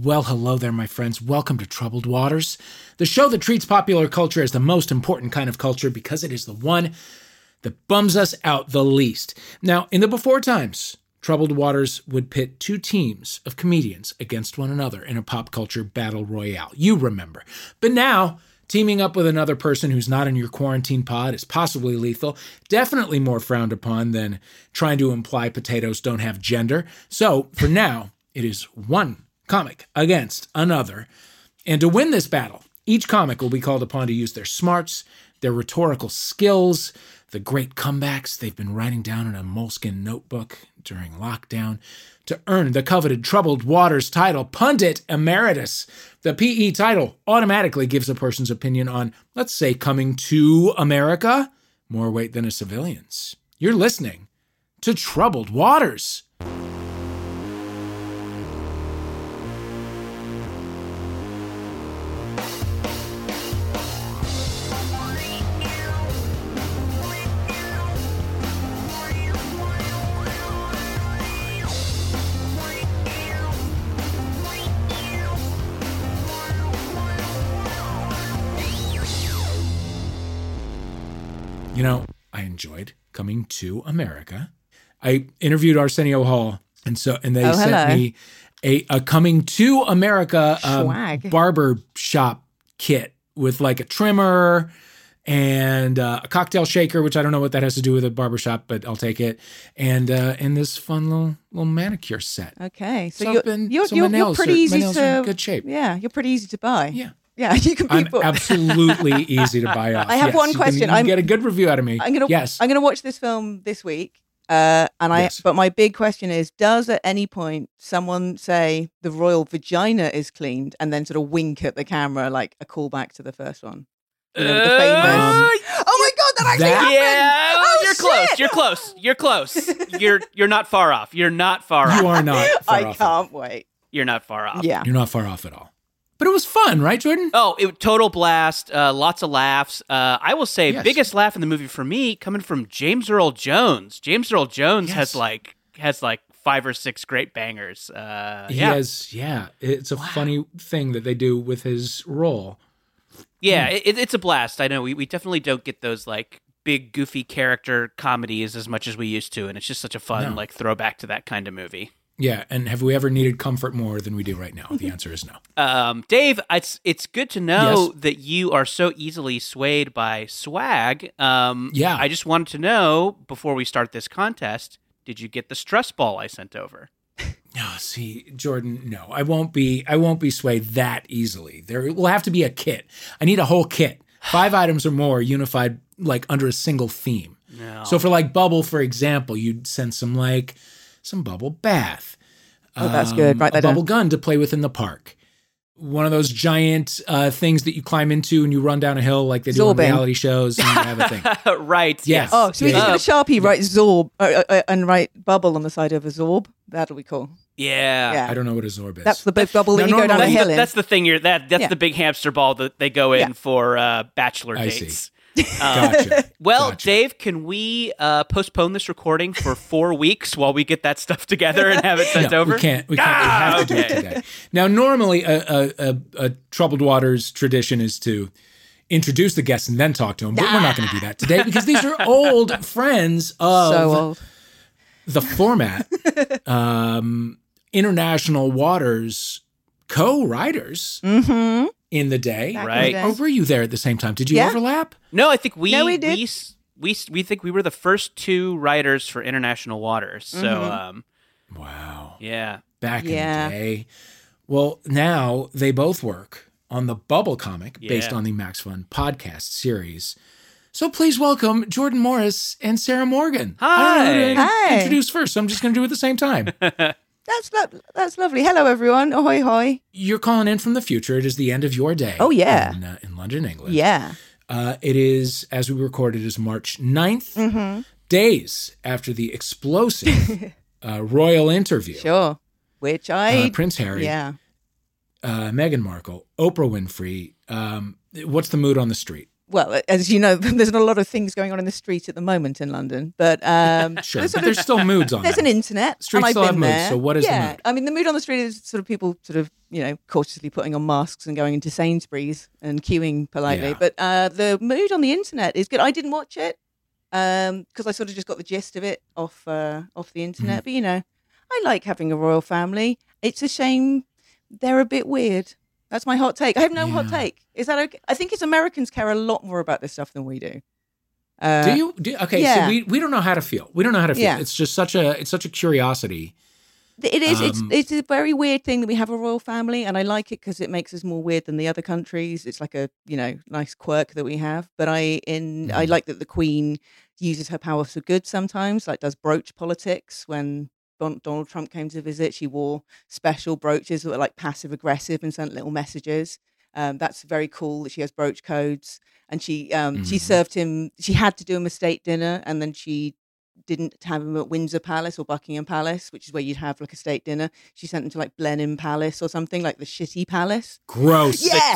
Well, hello there, my friends. Welcome to Troubled Waters, the show that treats popular culture as the most important kind of culture because it is the one that bums us out the least. Now, in the before times, Troubled Waters would pit two teams of comedians against one another in a pop culture battle royale. You remember. But now, teaming up with another person who's not in your quarantine pod is possibly lethal, definitely more frowned upon than trying to imply potatoes don't have gender. So, for now, it is one comic against another. And to win this battle, each comic will be called upon to use their smarts, their rhetorical skills, the great comebacks they've been writing down in a moleskin notebook during lockdown to earn the coveted Troubled Waters title, Pundit Emeritus. The PE title automatically gives a person's opinion on, let's say, Coming to America more weight than a civilian's. You're listening to Troubled Waters. You know, I enjoyed Coming to America. I interviewed Arsenio Hall, and they sent me a Coming to America barber shop kit with like a trimmer and a cocktail shaker, which I don't know what that has to do with a barbershop, but I'll take it. And this fun little manicure set. Okay, so you're pretty easy to in good shape. Yeah, you're pretty easy to buy. Yeah. Yeah, you can be booked. Absolutely easy to buy off. I have one question. You can get a good review out of me. I'm going to watch this film this week. But my big question is, does at any point someone say the royal vagina is cleaned and then sort of wink at the camera like a callback to the first one? The famous. Oh my God, that actually happened! Yeah, oh, You're close. You're not far off. You are not far off. I can't wait. You're not far off. Yeah. You're not far off at all. But it was fun, right, Jordan? Oh, total blast, lots of laughs. I will say, biggest laugh in the movie for me coming from James Earl Jones. James Earl Jones has like 5 or 6 great bangers. He has. It's a funny thing that they do with his role. Yeah, it's a blast. I know we definitely don't get those like big goofy character comedies as much as we used to, and it's just such a fun like throwback to that kind of movie. Yeah, and have we ever needed comfort more than we do right now? The answer is no. Dave, it's good to know that you are so easily swayed by swag. I just wanted to know, before we start this contest, did you get the stress ball I sent over? No, see, Jordan, no. I won't be swayed that easily. There will have to be a kit. I need a whole kit. 5 items or more unified, like, under a single theme. No. So for, like, Bubble, for example, you'd send some, like... some bubble bath. Oh, that's good. Right, a bubble gun to play with in the park. One of those giant things that you climb into and you run down a hill like they do on reality shows and you have a thing. Right. Yes. Oh, so we just get a Sharpie, write Zorb, and write Bubble on the side of a Zorb. That'll be cool. Yeah. I don't know what a Zorb is. That's the big bubble that you go down a hill in. That's the thing. That's the big hamster ball that they go in for bachelor dates. See. Gotcha. Well, Dave, can we postpone this recording for 4 weeks while we get that stuff together and have it sent over? We can't. We have to do it today. Now, normally a Troubled Waters tradition is to introduce the guests and then talk to them, but we're not going to do that today because these are old friends of the format. International Waters co-writers. Mm-hmm. In the day, right? Or were you there at the same time? Did you overlap? No, I think we did. We think we were the first 2 writers for International Waters. So, wow, yeah, back in the day. Well, now they both work on the Bubble comic based on the Max Fun podcast series. So please welcome Jordan Morris and Sarah Morgan. Hi, introduce first. So I'm just going to do it at the same time. That's lovely. Hello, everyone. Ahoy, hoy. You're calling in from the future. It is the end of your day. Oh, yeah. In London, England. Yeah. It is, as we recorded, is March 9th, days after the explosive royal interview. Sure. Which Prince Harry. Yeah. Meghan Markle. Oprah Winfrey. What's the mood on the street? well, as you know, there's not a lot of things going on in the street at the moment in London, but sure. But there's still moods on. There's an internet. Streets still have moods. So what is the mood? I mean, the mood on the street is sort of people sort of, you know, cautiously putting on masks and going into Sainsbury's and queuing politely. Yeah. But the mood on the internet is good. I didn't watch it because I sort of just got the gist of it off the internet. Mm-hmm. But you know, I like having a royal family. It's a shame they're a bit weird. That's my hot take. I have no hot take. Is that okay? I think it's Americans care a lot more about this stuff than we do. Do you? Okay, yeah. So we don't know how to feel. We don't know how to feel. Yeah. It's just such a curiosity. It is. It's a very weird thing that we have a royal family, and I like it because it makes us more weird than the other countries. It's like a, you know, nice quirk that we have. But I like that the Queen uses her power for good sometimes, like does brooch politics when Donald Trump came to visit. She wore special brooches that were like passive aggressive and sent little messages. That's very cool that she has brooch codes. And she served him. She had to do him a state dinner, and then she didn't have him at Windsor Palace or Buckingham Palace, which is where you'd have like a state dinner. She sent him to like Blenheim Palace or something, like the shitty palace. Gross. Yeah.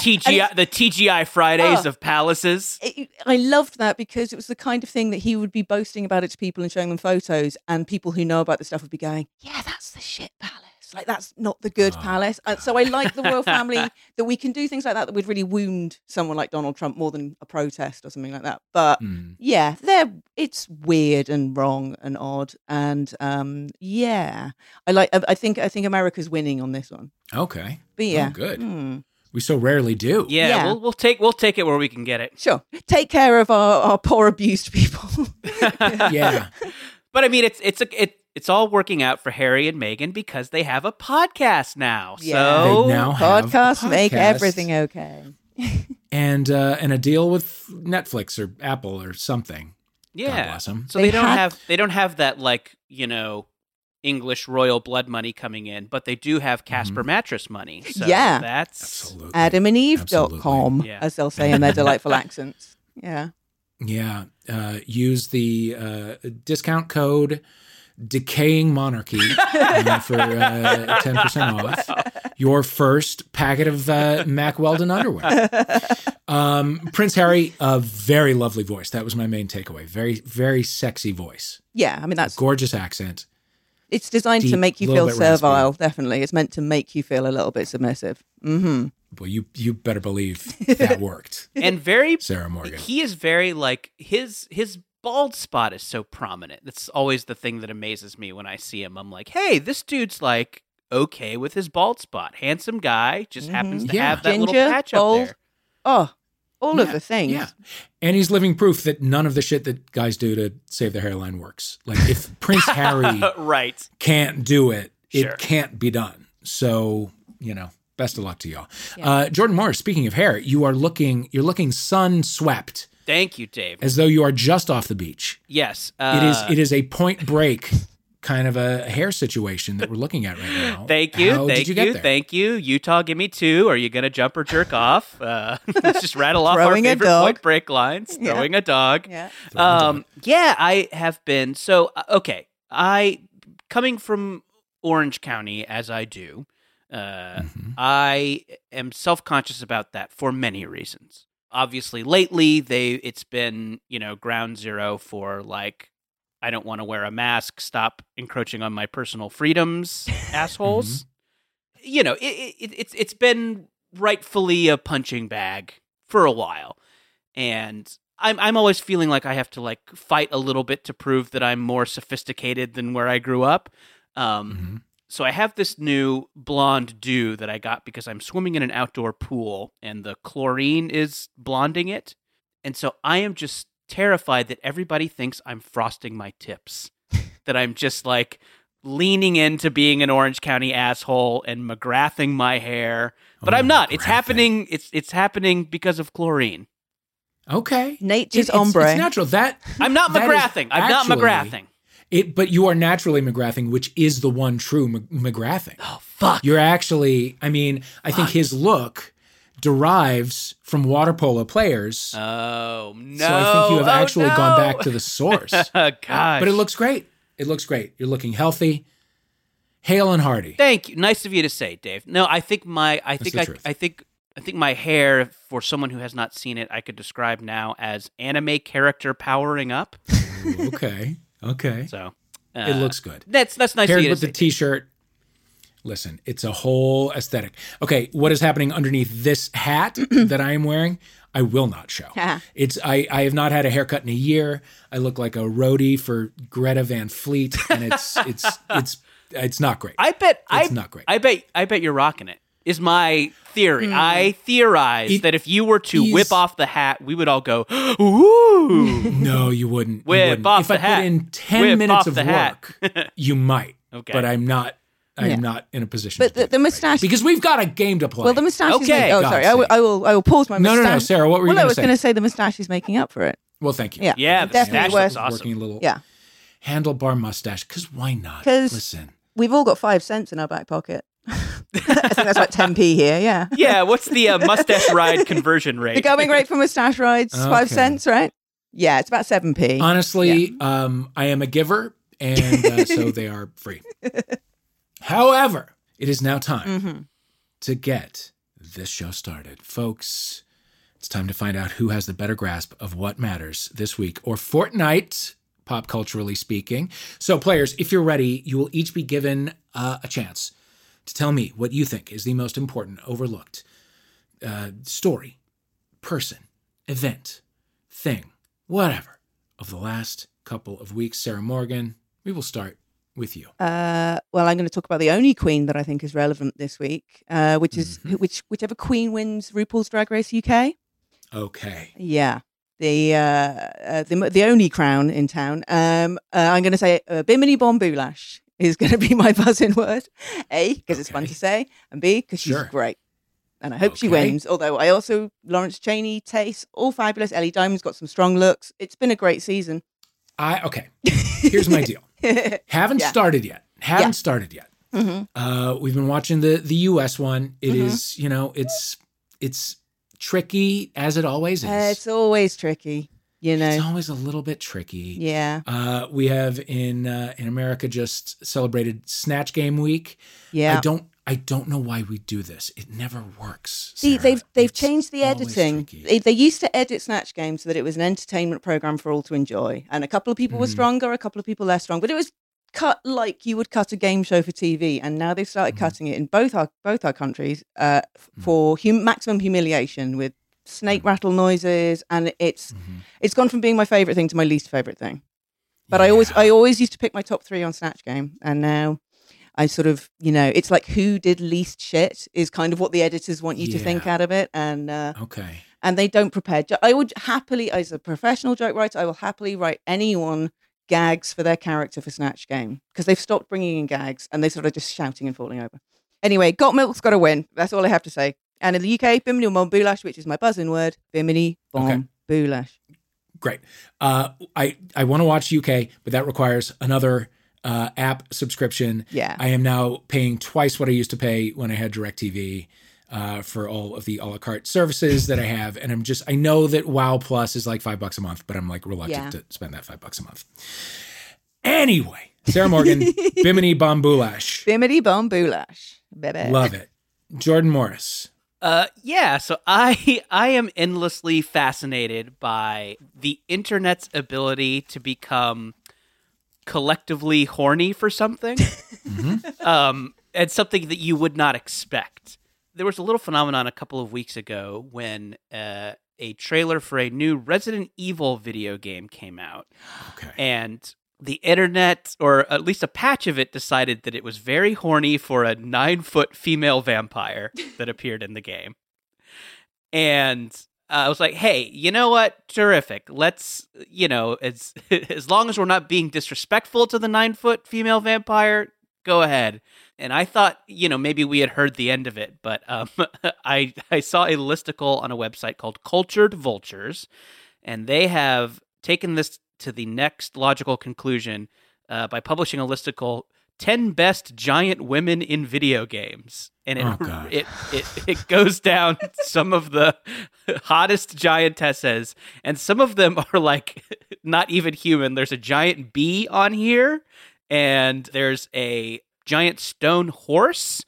The TGI Fridays of palaces. I loved that because it was the kind of thing that he would be boasting about it to people and showing them photos, and people who know about the stuff would be going, yeah, that's the shit palace. Like, that's not the good palace. So I like the royal family that we can do things like that would really wound someone like Donald Trump more than a protest or something like that. But yeah, it's weird and wrong and odd. And I think America's winning on this one. Okay. But yeah. Oh, good. We so rarely do. Yeah, yeah. We'll take it where we can get it. Sure. Take care of our poor abused people. Yeah. But I mean, it's all working out for Harry and Meghan because they have a podcast now. Yeah. So they now have podcasts make everything okay. and a deal with Netflix or Apple or something. Yeah. God bless them. So they don't have that, like, you know, English royal blood money coming in, but they do have Casper mattress money. So yeah. That's absolutely. AdamandEve.com, yeah, as they'll say in their delightful accents. Yeah. Yeah. Use the discount code Decaying Monarchy for 10% off your first packet of Mack Weldon underwear. Prince Harry, a very lovely voice. That was my main takeaway. Very, very sexy voice. Yeah, I mean, that's a gorgeous accent. It's designed to make you feel servile. Raspy. Definitely, it's meant to make you feel a little bit submissive. Mm-hmm. Well, you better believe that worked. And very Sarah Morgan. He is very, like, his bald spot is so prominent. That's always the thing that amazes me when I see him. I'm like, hey, this dude's like okay with his bald spot. Handsome guy, just happens to have that little patch up there. Oh, all of the things. Yeah, and he's living proof that none of the shit that guys do to save their hairline works. Like, if Prince Harry can't do it, it can't be done. So, you know, best of luck to y'all. Yeah. Jordan Morris, speaking of hair, you're looking sun-swept. Thank you, Dave. As though you are just off the beach. Yes. It is a Point Break kind of a hair situation that we're looking at right now. Thank you. How did you get there? Utah, give me two. Are you going to jump or jerk off? Let's just rattle off our favorite Point Break lines. Yeah. Throwing a dog. Yeah. Yeah, I have been. So, okay. Coming from Orange County, as I do, I am self-conscious about that for many reasons. Obviously, lately, it's been, you know, ground zero for, like, I don't want to wear a mask, stop encroaching on my personal freedoms, assholes. You know, it's been rightfully a punching bag for a while. And I'm always feeling like I have to, like, fight a little bit to prove that I'm more sophisticated than where I grew up. So I have this new blonde dew that I got because I'm swimming in an outdoor pool and the chlorine is blonding it. And so I am just terrified that everybody thinks I'm frosting my tips, that I'm just, like, leaning into being an Orange County asshole and McGrathing my hair. But I'm not. It's happening. It's happening because of chlorine. Okay. Nature's ombre. It's natural. I'm not McGrathing. But you are naturally McGrathing, which is the one true McGrathing. Oh, fuck. You're actually, I mean, I think his look derives from water polo players. Oh, no. So I think you have gone back to the source. Gosh. But it looks great. It looks great. You're looking healthy. Hale and hearty. Thank you. Nice of you to say, Dave. No, I think I think I think my hair, for someone who has not seen it, I could describe now as anime character powering up. Ooh, okay. Okay. So it looks good. That's nice. Paired with the t-shirt. Listen, it's a whole aesthetic. Okay, what is happening underneath this hat that I am wearing? I will not show. It's I have not had a haircut in a year. I look like a roadie for Greta Van Fleet, and it's not great. I bet you're rocking it. Is my theory. I theorize that if you were to whip off the hat, we would all go, ooh. No, you wouldn't. If I put in 10 minutes of work, you might. Okay. But I'm not in a position to do the mustache. Right? Because we've got a game to play. Well, the mustache is... Oh, sorry. I will pause my mustache. No, Sarah, what were you going to say? Well, I was going to say the mustache is making up for it. Well, thank you. Yeah, the mustache is awesome. Working a little handlebar mustache, because why not? Because listen, we've all got 5 cents in our back pocket. I think that's like 10p here, yeah. Yeah, what's the mustache ride conversion rate? The going rate for mustache rides, okay. 5 cents, right? Yeah, it's about 7p. Honestly, I am a giver, and so they are free. However, it is now time to get this show started. Folks, it's time to find out who has the better grasp of what matters this week or fortnight, pop culturally speaking. So players, if you're ready, you will each be given a chance to tell me what you think is the most important, overlooked story, person, event, thing, whatever, of the last couple of weeks. Sarah Morgan, we will start with you. Well, I'm going to talk about the only queen that I think is relevant this week, which is whichever queen wins RuPaul's Drag Race UK. Okay. Yeah, the only crown in town. I'm going to say Bimini Bon-Boulash is going to be my buzzing word. A, because it's fun to say, and B, because she's great, and I hope she wins. Although I also Lawrence Chaney, Tace, all fabulous. Ellie Diamond's got some strong looks. It's been a great season. Here's my deal. Haven't started yet. Mm-hmm. We've been watching the US one. It is, it's tricky as it always is. It's always tricky, It's always a little bit tricky. Yeah. We have in America just celebrated Snatch Game week. Yeah. I don't know why we do this. It never works. See, they've changed the editing. They used to edit Snatch Game so that it was an entertainment program for all to enjoy. And a couple of people were stronger, a couple of people less strong. But it was cut like you would cut a game show for TV. And now they've started cutting it in both our countries for maximum humiliation with snake rattle noises. And it's gone from being my favorite thing to my least favorite thing. But yeah. I always used to pick my top three on Snatch Game, and now I sort of, it's like who did least shit is kind of what the editors want you to think out of it. And and they don't prepare. I would happily, as a professional joke writer, I will happily write anyone gags for their character for Snatch Game, because they've stopped bringing in gags and they're sort of just shouting and falling over. Anyway, Got Milk's got to win. That's all I have to say. And in the UK, Bimini Bon-Boulash, which is my buzzing word, Bimini Bon-Boulash. Great. I want to watch UK, but that requires another app subscription. Yeah. I am now paying twice what I used to pay when I had DirecTV for all of the a la carte services that I have. And I know that WOW Plus is like $5 a month, but I'm like reluctant to spend that $5 a month. Anyway, Sarah Morgan, Bimini Bon-Boulash. Bimini Bon-Boulash. Baby. Love it. Jordan Morris. So I am endlessly fascinated by the internet's ability to become collectively horny for something, and something that you would not expect. There was a little phenomenon a couple of weeks ago when a trailer for a new Resident Evil video game came out, and the internet, or at least a patch of it, decided that it was very horny for a 9-foot female vampire that appeared in the game. And I was like, hey, you know what? Terrific. Let's, as long as we're not being disrespectful to the 9-foot female vampire, go ahead. And I thought, maybe we had heard the end of it, but I saw a listicle on a website called Cultured Vultures, and they have taken this to the next logical conclusion by publishing a listicle, 10 Best Giant Women in Video Games. And it goes down some of the hottest giantesses, and some of them are like not even human. There's a giant bee on here, and there's a giant stone horse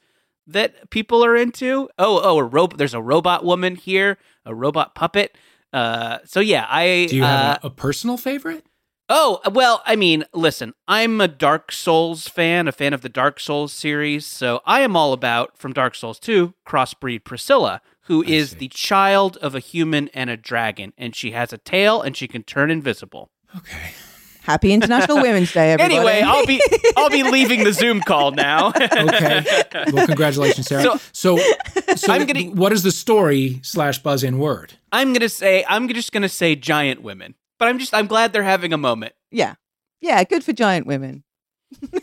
that people are into. There's a robot woman here, a robot puppet. So yeah, do you have a personal favorite? Oh, well, I mean, listen, I'm a Dark Souls fan, a fan of the Dark Souls series, so I am all about, from Dark Souls 2, crossbreed Priscilla, who is the child of a human and a dragon, and she has a tail, and she can turn invisible. Okay. Happy International Women's Day, everybody. Anyway, I'll be leaving the Zoom call now. Okay. Well, congratulations, Sarah. So I'm gonna, what is the story / buzz in word? I'm just going to say giant women. But I'm glad they're having a moment. Yeah. Yeah, good for giant women.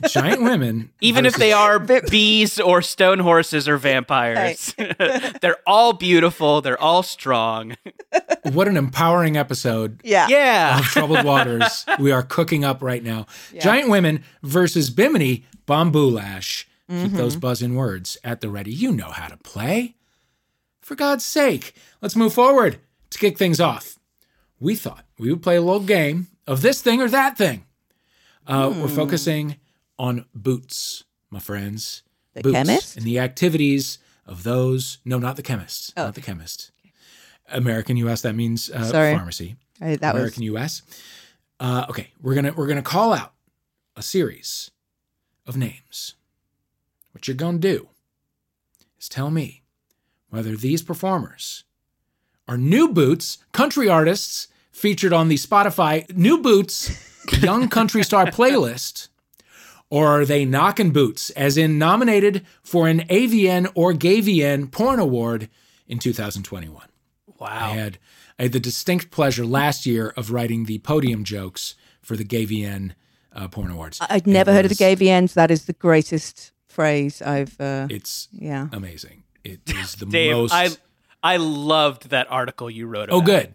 Giant women? Even if they are bees or stone horses or vampires. Right. They're all beautiful. They're all strong. What an empowering episode. Yeah. Of Troubled Waters. We are cooking up right now. Yeah. Giant women versus Bimini Bon-Boulash. Mm-hmm. Keep those buzzing words at the ready. You know how to play. For God's sake. Let's move forward to kick things off. We thought we would play a little game of this thing or that thing. We're focusing on boots, my friends. The boots chemist? And the activities of those. No, not the chemist. Oh. Not the chemist. American U.S., that means pharmacy. That American U.S. Okay, we're gonna call out a series of names. What you're going to do is tell me whether these performers are new boots, country artists, featured on the Spotify New Boots Young Country Star playlist, or are they knockin' boots, as in nominated for an AVN or GayVN porn award in 2021? Wow. I had the distinct pleasure last year of writing the podium jokes for the GayVN porn awards. I'd never heard of the GayVNs. So that is the greatest phrase I've... it's amazing. It is the Dave, most... I loved that article you wrote about. Oh, good.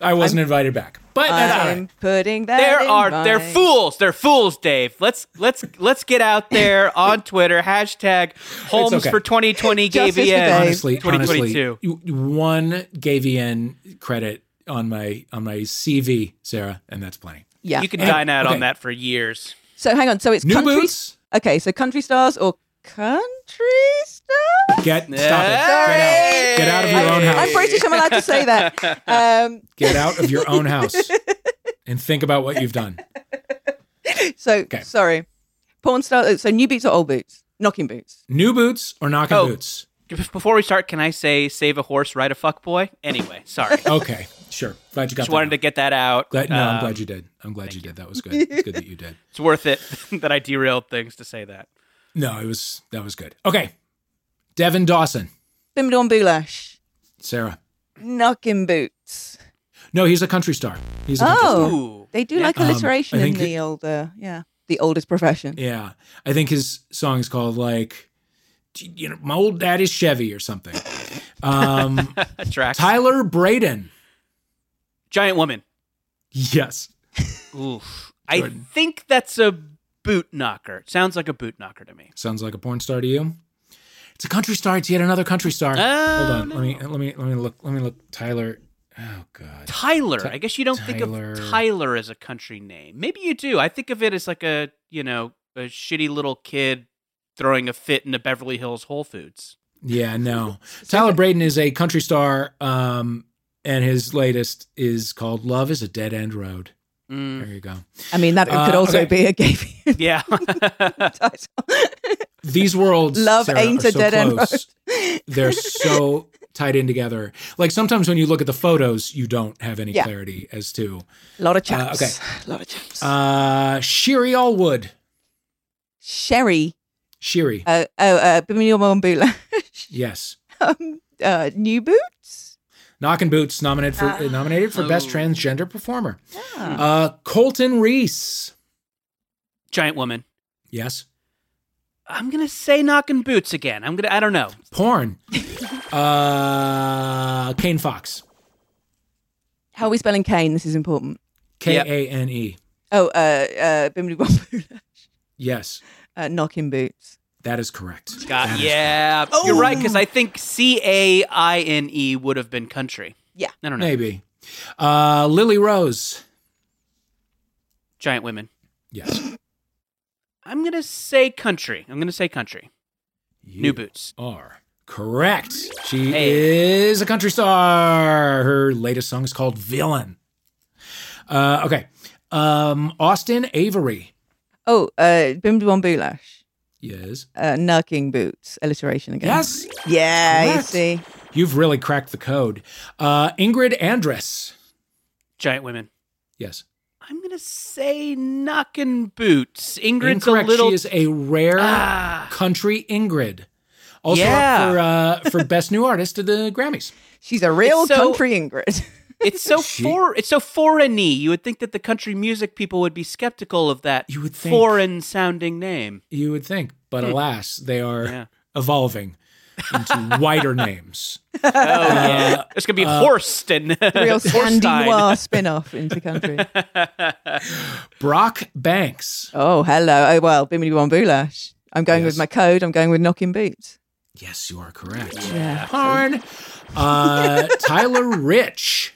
I wasn't invited back. But I'm putting that there in are mind. They're fools. They're fools, Dave. Let's get out there on Twitter. # Holmes for 2020 GayVN. Honestly, 2022. One GayVN credit on my CV, Sarah, and that's plenty. Yeah. You can dine out on that for years. So hang on. So it's new boots. Okay, so country stars or country stuff? Stop it. Get out of your own house. I'm British. I'm allowed to say that. Get out of your own house and think about what you've done. So, sorry. Porn star. So new boots or old boots? Knocking boots. New boots or knocking boots? Before we start, can I say save a horse, ride a fuck boy? Anyway, sorry. Okay, sure. Glad you got that. Just wanted to get that out. I'm glad you did. That was good. It's good that you did. It's worth it that I derailed things to say that. No, that was good. Okay. Devin Dawson. Bimini Bon-Boulash. Sarah. Knocking boots. No, he's a country star. He's a country star. They do like alliteration in the oldest profession. Yeah. I think his song is called my old daddy's Chevy or something. Tyler Braden. Giant woman. Yes. Oof. Jordan. I think that's a boot knocker. Sounds like a boot knocker to me. Sounds like a porn star to you? It's a country star. It's yet another country star. Hold on. No. Let me look. Tyler. Oh God. Tyler. I guess you don't think of Tyler as a country name. Maybe you do. I think of it as like a shitty little kid throwing a fit in a Beverly Hills Whole Foods. Yeah, no. Tyler Braden is a country star, and his latest is called Love is a Dead End Road. Mm. There you go. I mean, that could also be a GayVN. Yeah. These worlds, love Sarah, ain't a so dead close. End road. They're so tied in together. Like sometimes when you look at the photos, you don't have any clarity as to. A lot of chaps. A lot of chaps. Sherry Allwood. Sherry. Bimini Bon-Boulash. Yes. New boots. Knockin' Boots, nominated for Best Transgender Performer. Yeah. Colton Reese. Giant woman. Yes. I'm going to say Knockin' Boots again. I don't know. Porn. Kane Fox. How are we spelling Kane? This is important. Kane. Oh, Bimini Bon-Boulash. Yes. Knockin' Boots. That is correct. Correct. Oh. You're right, because I think Caine would have been country. Yeah. I don't know. Maybe. Lily Rose. Giant women. Yes. I'm going to say country. New boots. Are correct. She is a country star. Her latest song is called Villain. Okay. Austin Avery. Oh, Bimini Bon-Boulash. Yes. Knurking boots. Alliteration again. Yes. Yeah, correct. You see. You've really cracked the code. Ingrid Andress. Giant women. Yes. I'm going to say knockin' boots. Ingrid's incorrect. A little... She is a rare country Ingrid. Also up for Best New Artist at the Grammys. She's a real country Ingrid. It's so foreign-y. You would think that the country music people would be skeptical of that foreign-sounding name. You would think, but alas, they are evolving into wider names. Oh, yeah. It's going to be Horst and real Scandi Noir spin-off into country. Brock Banks. Oh, hello. Oh, well, Bimini Bon-Boulash. I'm going with my code. I'm going with knocking boots. Yes, you are correct. Yeah. Horn. Tyler Rich.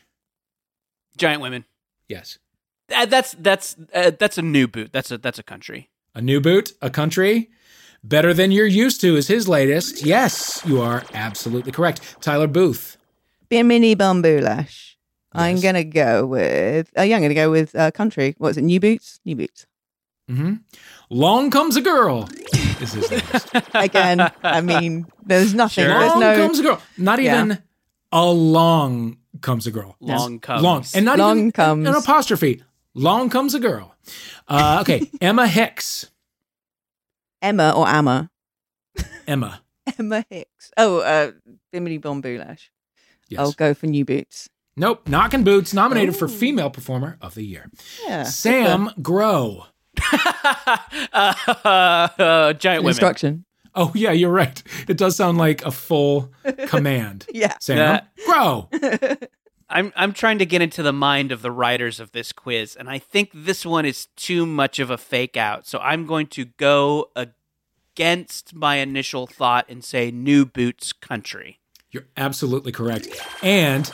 Giant women. Yes. That's a new boot. That's a country. A new boot? A country? Better Than You're Used To is his latest. Yes, you are absolutely correct. Tyler Booth. Bimini Bon-Boulash. Yes. I'm going to go with... I'm going to go with country. What is it? New Boots? New Boots. Mm-hmm. Long Comes a Girl is his latest. Again, I mean, there's nothing. Sure. There's Long Comes a Girl. Not even Along Comes a Girl. Long Comes. Long. And not long even comes. An apostrophe. Long Comes a Girl. Okay, Emma Hicks. Emma or Amma? Emma. Emma Hicks. Oh, Bimini Bon-Boulash. Yes. I'll go for new boots. Nope. Knockin' Boots, nominated for Female Performer of the Year. Yeah. Sam Grow. Giant women. Instruction. Oh, yeah, you're right. It does sound like a full command. Yeah. Sam Grow. I'm trying to get into the mind of the writers of this quiz, and I think this one is too much of a fake out. So I'm going to go against my initial thought and say New Boots Country. You're absolutely correct. And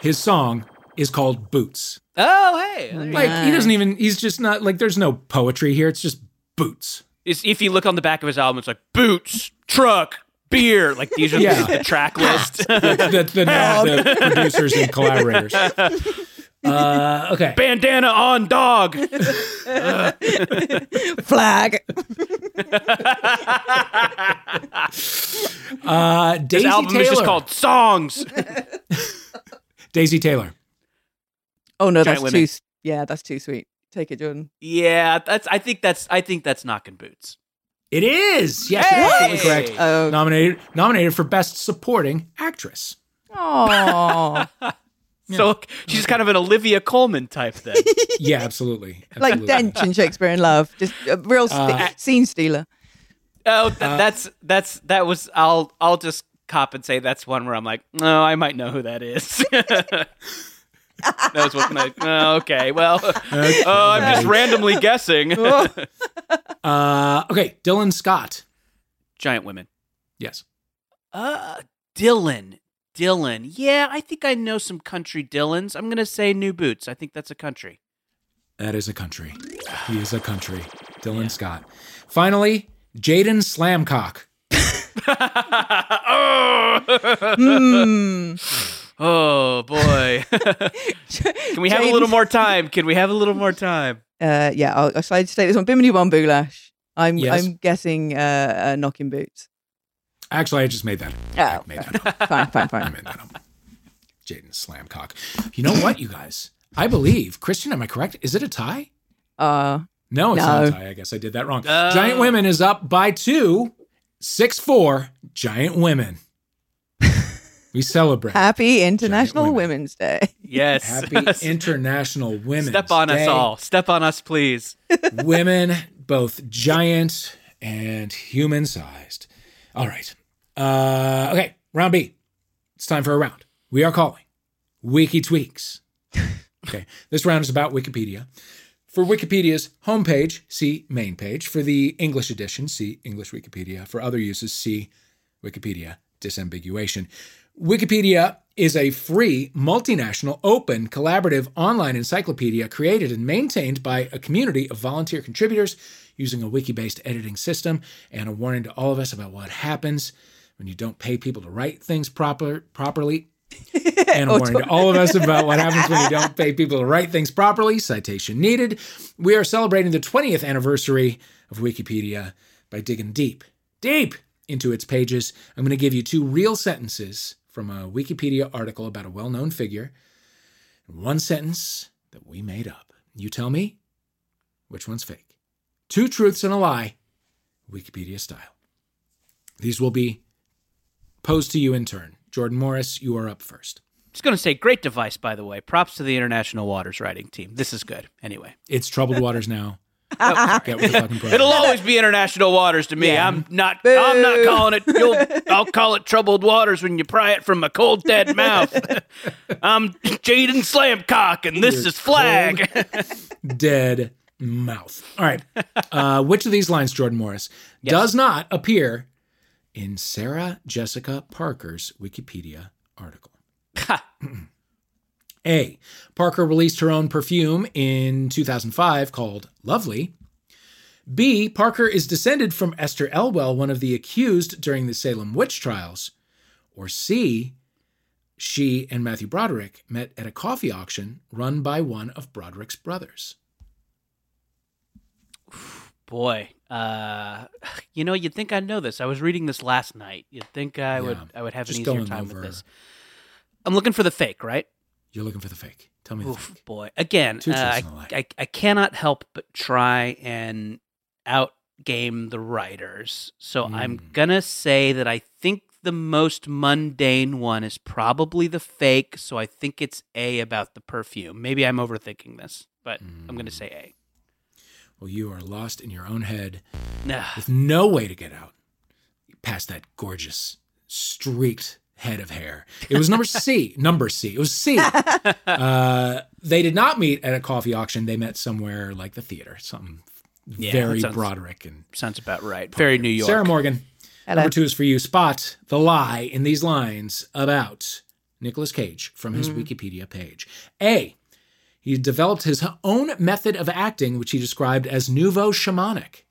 his song is called Boots. Oh, hey. He doesn't even, he's just not, like, there's no poetry here. It's just boots. If you look on the back of his album, it's like boots, truck, beer, like these are the track list. the producers and collaborators. Okay. Bandana on dog. Flag. Daisy His album Taylor. Is just called Songs. Daisy Taylor. Oh no, Giant that's women. Too. Yeah, that's too sweet. Take it, Jordan. Yeah, that's. I think that's knocking boots. It is. Yes, that's correct. Nominated for Best Supporting Actress. Oh. So she's kind of an Olivia Colman type then. Yeah, absolutely. Like Dench in Shakespeare in Love. Just a real scene stealer. Oh, that was I'll just cop and say that's one where I'm like, no, I might know who that is. That was what I... Oh, okay, well... Okay. Oh, I'm just randomly guessing. Okay, Dylan Scott. Giant women. Yes. Dylan. Yeah, I think I know some country Dylans. I'm going to say New Boots. I think that's a country. That is a country. He is a country. Dylan Scott. Finally, Jaden Slamcock. Oh, boy. Can we have a little more time? I'll slide to state this one. Bimini Bon-Boulash. I'm guessing knocking boots. Actually, I just made that. Oh. Fine. I made that up. Jaden Slamcock. You know what, you guys? I believe, Christian, am I correct? Is it a tie? No, it's not a tie. I guess I did that wrong. Giant Women is up by 2, 6-4, Giant Women. We celebrate. Happy International Women's Day. Yes. Happy International Women's Day. Step on us all. Step on us, please. Women, both giant and human-sized. All right. Okay, round B. It's time for a round. We are calling Wiki Tweaks. Okay, this round is about Wikipedia. For Wikipedia's homepage, see main page. For the English edition, see English Wikipedia. For other uses, see Wikipedia disambiguation. Wikipedia is a free, multinational, open, collaborative online encyclopedia created and maintained by a community of volunteer contributors using a wiki-based editing system, and a warning to all of us about what happens when you don't pay people to write things properly. And a warning to all of us about what happens when you don't pay people to write things properly. Citation needed. We are celebrating the 20th anniversary of Wikipedia by digging deep into its pages. I'm going to give you two real sentences from a Wikipedia article about a well-known figure. One sentence that we made up. You tell me which one's fake. Two truths and a lie, Wikipedia style. These will be posed to you in turn. Jordan Morris, you are up first. Just going to say, great device, by the way. Props to the International Waters writing team. This is good. Anyway. It's Troubled Waters now. Oh, get with the fucking program. It'll always be International Waters to me. Yeah. I'm not calling it. I'll call it Troubled Waters when you pry it from my cold dead mouth. I'm Jaden Slamcock, and this is Flag. Dead mouth. All right. Which of these lines, Jordan Morris, does not appear in Sarah Jessica Parker's Wikipedia article? A, Parker released her own perfume in 2005 called Lovely. B, Parker is descended from Esther Elwell, one of the accused during the Salem witch trials. Or C, she and Matthew Broderick met at a coffee auction run by one of Broderick's brothers. Boy, you'd think I'd know this. I was reading this last night. You'd think I would have an easier time with this. I'm looking for the fake, right? You're looking for the fake. Tell me the fake. Boy. Again, I cannot help but try and outgame the writers. So I'm going to say that I think the most mundane one is probably the fake. So I think it's A, about the perfume. Maybe I'm overthinking this, but I'm going to say A. Well, you are lost in your own head with no way to get out past that gorgeous streaked head of hair. It was number C. It was C. They did not meet at a coffee auction. They met somewhere like the theater. Something very Broderick. And sounds about right. Very New York. Sarah Morgan, hello. Number 2 is for you. Spot the lie in these lines about Nicolas Cage from his Wikipedia page. A, he developed his own method of acting, which he described as nouveau shamanic.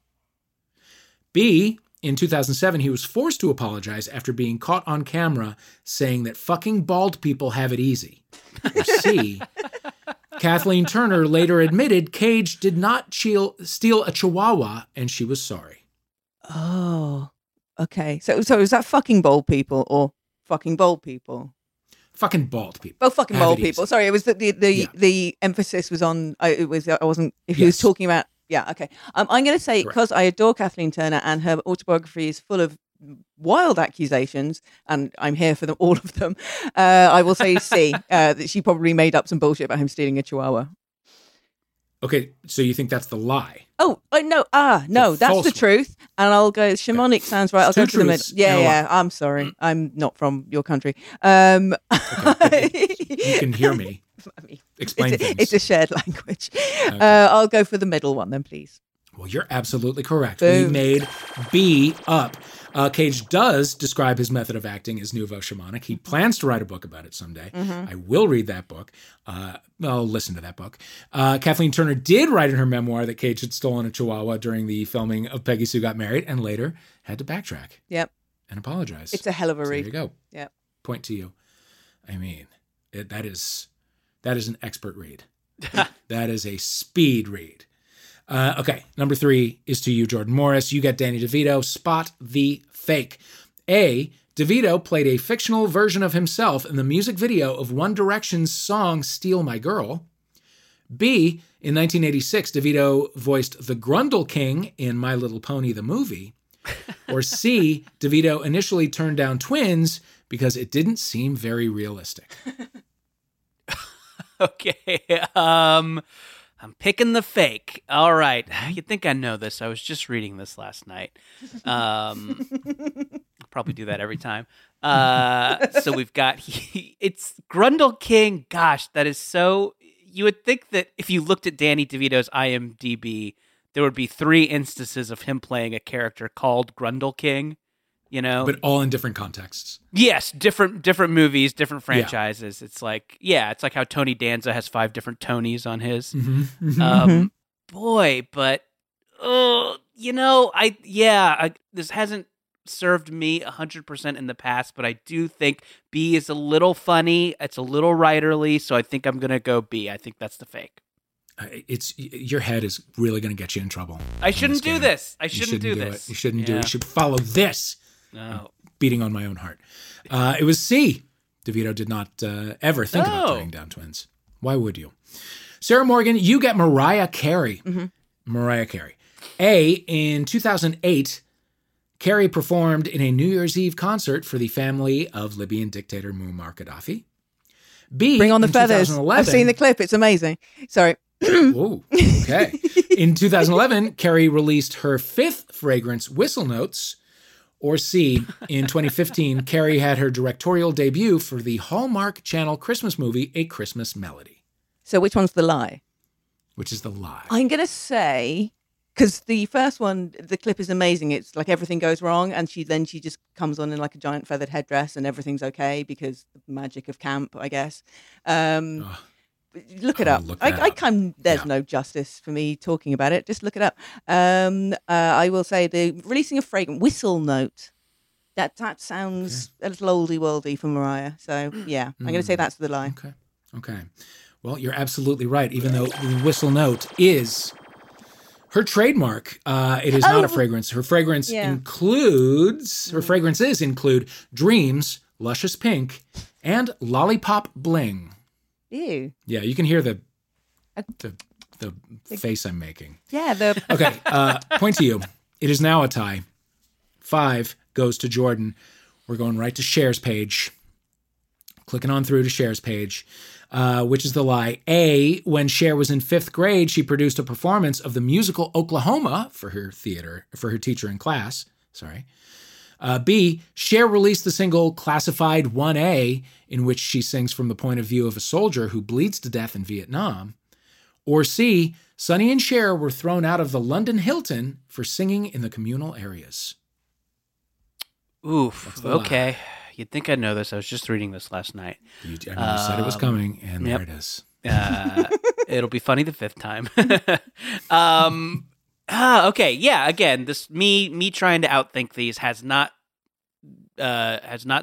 B, in 2007, he was forced to apologize after being caught on camera saying that fucking bald people have it easy. Or C, Kathleen Turner later admitted Cage did not steal a chihuahua and she was sorry. Oh, okay. So is that fucking bald people or fucking bald people? Fucking bald people. Oh, fucking bald people. Sorry, it was the emphasis was on, he was talking about. Yeah, okay. I'm going to say, because I adore Kathleen Turner and her autobiography is full of wild accusations, and I'm here for them, all of them, I will say C, that she probably made up some bullshit about him stealing a chihuahua. Okay, so you think that's the lie? Oh, no, that's the truth. And I'll go, shamanic sounds right. I'll go to the middle. Yeah, I'm sorry. I'm not from your country. Okay. You can hear me. I mean, explain things. It's a shared language. Okay. I'll go for the middle one then, please. Well, you're absolutely correct. Boom. We made B up. Cage does describe his method of acting as nouveau shamanic. He plans to write a book about it someday. I will read that book. I'll listen to that book. Kathleen Turner did write in her memoir that Cage had stolen a chihuahua during the filming of Peggy Sue Got Married and later had to backtrack. Yep. And apologize. It's a hell of a read. There you go. Yep. Point to you. I mean, that is an expert read. That is a speed read. Okay, number 3 is to you, Jordan Morris. You got Danny DeVito. Spot the fake. A, DeVito played a fictional version of himself in the music video of One Direction's song Steal My Girl. B, in 1986, DeVito voiced the Grundle King in My Little Pony the movie. Or C, DeVito initially turned down twins because it didn't seem very realistic. Okay, I'm picking the fake. All right. You'd think I know this. I was just reading this last night. I'll probably do that every time. So we've got, it's Grundle King. Gosh, that is so, you would think that if you looked at Danny DeVito's IMDb, there would be 3 instances of him playing a character called Grundle King, you know? But all in different contexts. Yes, different movies, different franchises. Yeah. It's like how Tony Danza has 5 different Tonys on his. Boy, but oh, you know, this hasn't served me 100% in the past, but I do think B is a little funny. It's a little writerly, so I think I'm going to go B. I think that's the fake. It's your head is really going to get you in trouble. I shouldn't do this. I shouldn't do this. You shouldn't do it. You should follow this. No. I'm beating on my own heart. It was C. DeVito did not ever think about turning down twins. Why would you? Sarah Morgan, you get Mariah Carey. Mm-hmm. Mariah Carey. A, in 2008, Carey performed in a New Year's Eve concert for the family of Libyan dictator Muammar Gaddafi. B, bring on the feathers. I've seen the clip. It's amazing. Sorry. Ooh, okay. In 2011, Carey released her fifth fragrance, Whistle Notes. Or C, in 2015, Carey had her directorial debut for the Hallmark Channel Christmas movie, A Christmas Melody. So which one's the lie? Which is the lie? I'm going to say, because the first one, the clip is amazing. It's like everything goes wrong, and she just comes on in like a giant feathered headdress, and everything's okay because the magic of camp, I guess. Look it up. There's no justice for me talking about it. Just look it up. I will say the releasing a fragrance, Whistle Note. That sounds a little oldie-worldy for Mariah. So yeah, I'm going to say that's the lie. Okay. Well, you're absolutely right. Even though the Whistle Note is her trademark, it is not a fragrance. Her fragrance includes. Her fragrances include Dreams, Luscious Pink, and Lollipop Bling. Ew. Yeah, you can hear the face I'm making. Yeah. Okay, point to you. It is now a tie. 5 goes to Jordan. We're going right to Cher's page. Clicking on through to Cher's page, which is the lie. A, when Cher was in 5th grade, she produced a performance of the musical Oklahoma for her teacher in class. Sorry. B, Cher released the single Classified 1A, in which she sings from the point of view of a soldier who bleeds to death in Vietnam. Or C, Sonny and Cher were thrown out of the London Hilton for singing in the communal areas. Oof, okay. Lie. You'd think I know this. I was just reading this last night. You said it was coming, and there it is. It'll be funny the 5th time. Okay. Yeah. Again, this me trying to outthink these has not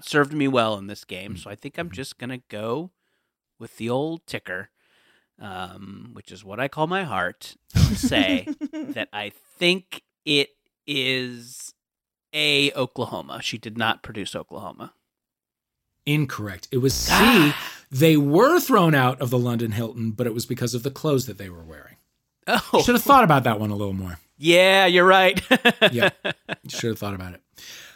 served me well in this game. So I think I'm just gonna go with the old ticker, which is what I call my heart, and say that I think it is A, Oklahoma. She did not produce Oklahoma. Incorrect. It was C. They were thrown out of the London Hilton, but it was because of the clothes that they were wearing. Oh. Should have thought about that one a little more. Yeah, you're right. Yeah, should have thought about it.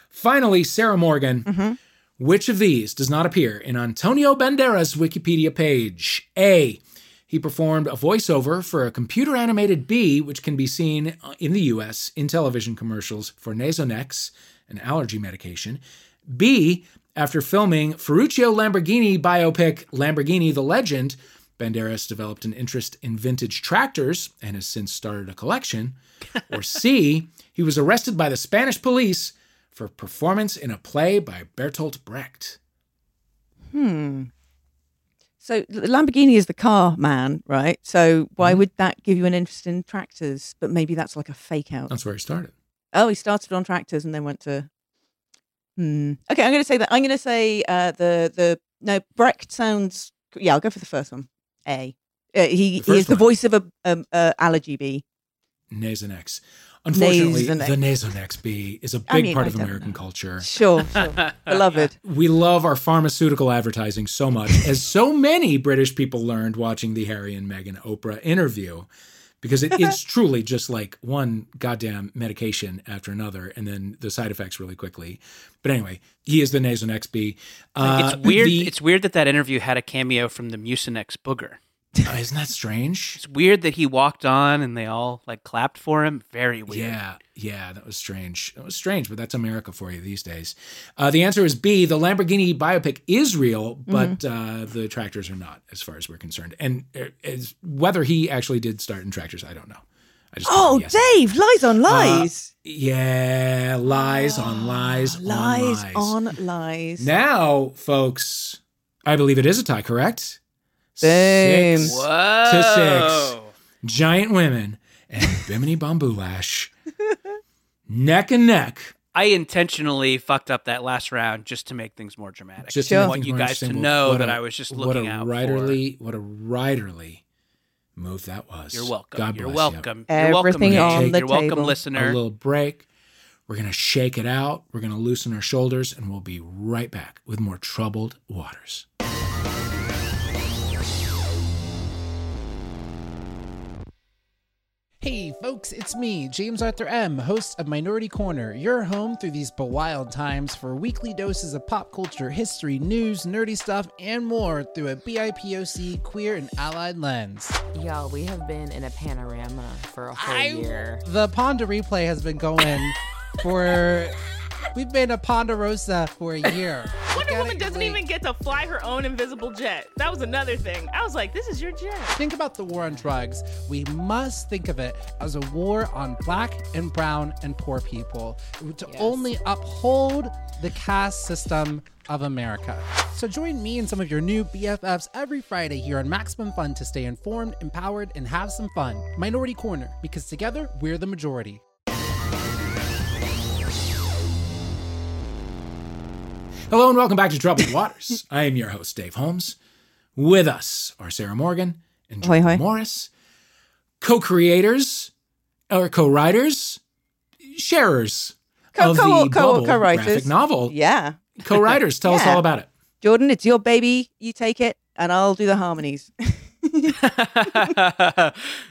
Finally, Sarah Morgan, which of these does not appear in Antonio Banderas' Wikipedia page? A, he performed a voiceover for a computer-animated bee, which can be seen in the U.S. in television commercials for Nasonex, an allergy medication. B, after filming Ferruccio Lamborghini biopic Lamborghini the Legend, Banderas developed an interest in vintage tractors and has since started a collection. Or C, he was arrested by the Spanish police for performance in a play by Bertolt Brecht. So Lamborghini is the car man, right? So why would that give you an interest in tractors? But maybe that's like a fake out. That's where he started. Oh, he started on tractors and then went to... Okay, I'm going to say that. I'm going to say Brecht sounds... Yeah, I'll go for the first one. A. He is the voice of an allergy bee. Nasonex. Unfortunately, the Nasonex bee is a big part of American culture. Sure. Beloved. We love our pharmaceutical advertising so much, as so many British people learned watching the Harry and Meghan Oprah interview, because it is truly just like one goddamn medication after another, and then the side effects really quickly. But anyway, he is the Nasonex bee. It's weird. It's weird that interview had a cameo from the Mucinex booger. Isn't that strange? It's weird that he walked on and they all like clapped for him. Very weird. Yeah, that was strange. But that's America for you these days. The answer is B. The Lamborghini biopic is real, but the tractors are not, as far as we're concerned. And whether he actually did start in tractors, I don't know. Dave, lies on lies. Lies on lies. Now, folks, I believe it is a tie, correct? Same. 6-6. Giant women. and Bimini Bon-Boulash neck and neck. I intentionally fucked up that last round just to make things more dramatic. Just I want you guys to know that I was just looking out for. What a writerly move that was. You're welcome. God bless you. You're welcome. Everything on the table. You're welcome, listener. A little break. We're going to shake it out. We're going to loosen our shoulders, and we'll be right back with more Troubled Waters. Hey folks, it's me, James Arthur M., host of Minority Corner, your home through these bewild times for weekly doses of pop culture, history, news, nerdy stuff, and more through a BIPOC queer and allied lens. Y'all, we have been in a panorama for a whole year. The Ponda replay has been going for... We've been a Ponderosa for a year. Wonder Woman doesn't even get to fly her own invisible jet. That was another thing. I was like, this is your jet. Think about the war on drugs. We must think of it as a war on black and brown and poor people to only uphold the caste system of America. So join me and some of your new BFFs every Friday here on Maximum Fun to stay informed, empowered, and have some fun. Minority Corner, because together we're the majority. Hello and welcome back to Troubled Waters. I am your host, Dave Holmes. With us are Sarah Morgan and Jordan Morris, co-writers of the Bubble graphic novel. Yeah. Co-writers, tell us all about it. Jordan, it's your baby. You take it and I'll do the harmonies.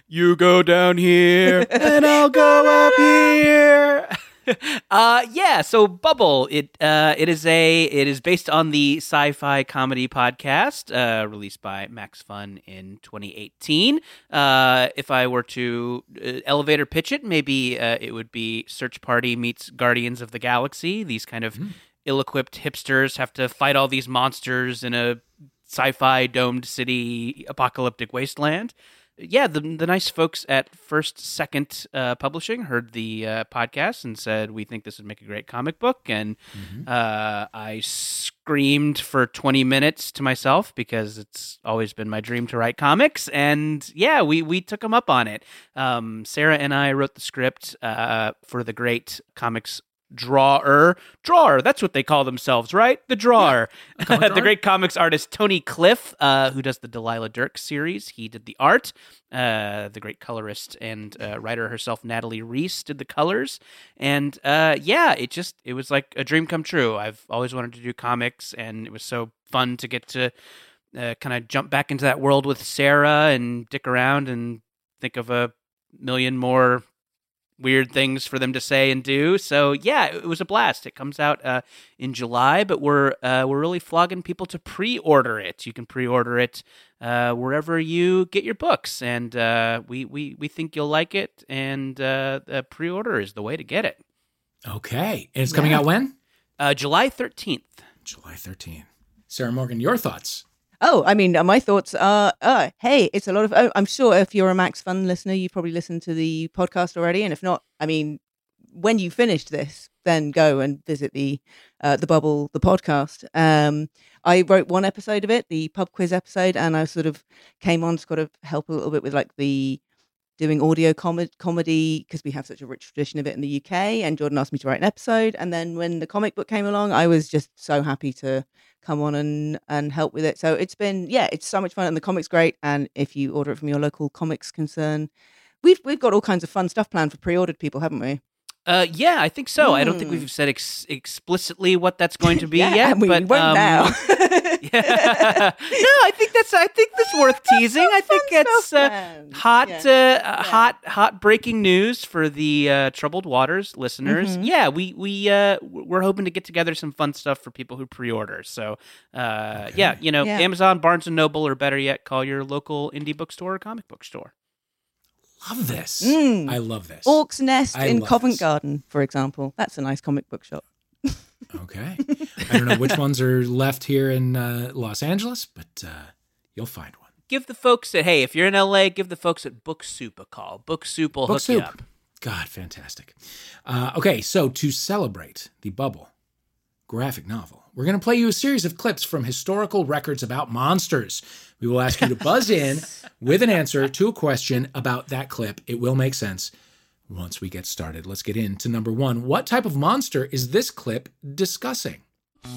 You go down here and I'll go up here. So Bubble, it is based on the sci-fi comedy podcast released by Max Fun in 2018. If I were to elevator pitch it, maybe it would be Search Party meets Guardians of the Galaxy. These kind of ill-equipped hipsters have to fight all these monsters in a sci-fi domed city apocalyptic wasteland. Yeah, the nice folks at First Second Publishing heard the podcast and said, we think this would make a great comic book. And I screamed for 20 minutes to myself because it's always been my dream to write comics. And yeah, we took them up on it. Sarah and I wrote the script for the great comics Drawer, that's what they call themselves, right? The Drawer. Yeah. The great comics artist Tony Cliff, who does the Delilah Dirk series. He did the art. The great colorist and writer herself, Natalie Reese, did the colors. And it was like a dream come true. I've always wanted to do comics, and it was so fun to get to kind of jump back into that world with Sarah and dick around and think of a million more weird things for them to say and do. So yeah, it was a blast. It comes out in July, but we're really flogging people to pre-order it. You can pre-order it wherever you get your books, and we think you'll like it. And pre-order is the way to get it. Okay, and it's coming out when? July 13th. July 13th. Sarah Morgan, your thoughts? Oh, I mean, my thoughts are, hey, it's a lot of, I'm sure if you're a Max Fun listener, you probably listened to the podcast already. And if not, I mean, when you finish this, then go and visit the Bubble, the podcast. I wrote one episode of it, the pub quiz episode, and I sort of came on to kind of help a little bit with like the doing audio comedy because we have such a rich tradition of it in the UK. And Jordan asked me to write an episode. And then when the comic book came along, I was just so happy to come on and help with it. So it's been, it's so much fun, and the comic's great. And if you order it from your local comics concern, we've got all kinds of fun stuff planned for pre-ordered people, haven't we? I think so. I don't think we've said explicitly what that's going to be yet, and but won't now. No, I think that's worth teasing. I think it's hot breaking news for the Troubled Waters listeners. Mm-hmm. Yeah, we're hoping to get together some fun stuff for people who pre-order. So, Amazon, Barnes and Noble, or better yet, call your local indie bookstore or comic book store. Love this. I love this. Orc's Nest in Covent Garden, for example. That's a nice comic book shop. Okay. I don't know which ones are left here in Los Angeles, but you'll find one. Give the folks at, hey, if you're in LA, give the folks at Book Soup a call. Book Soup will hook you up. God, fantastic. Okay, so to celebrate the Bubble graphic novel, we're going to play you a series of clips from historical records about monsters. We will ask you to buzz in with an answer to a question about that clip. It will make sense once we get started. Let's get into number one. What type of monster is this clip discussing?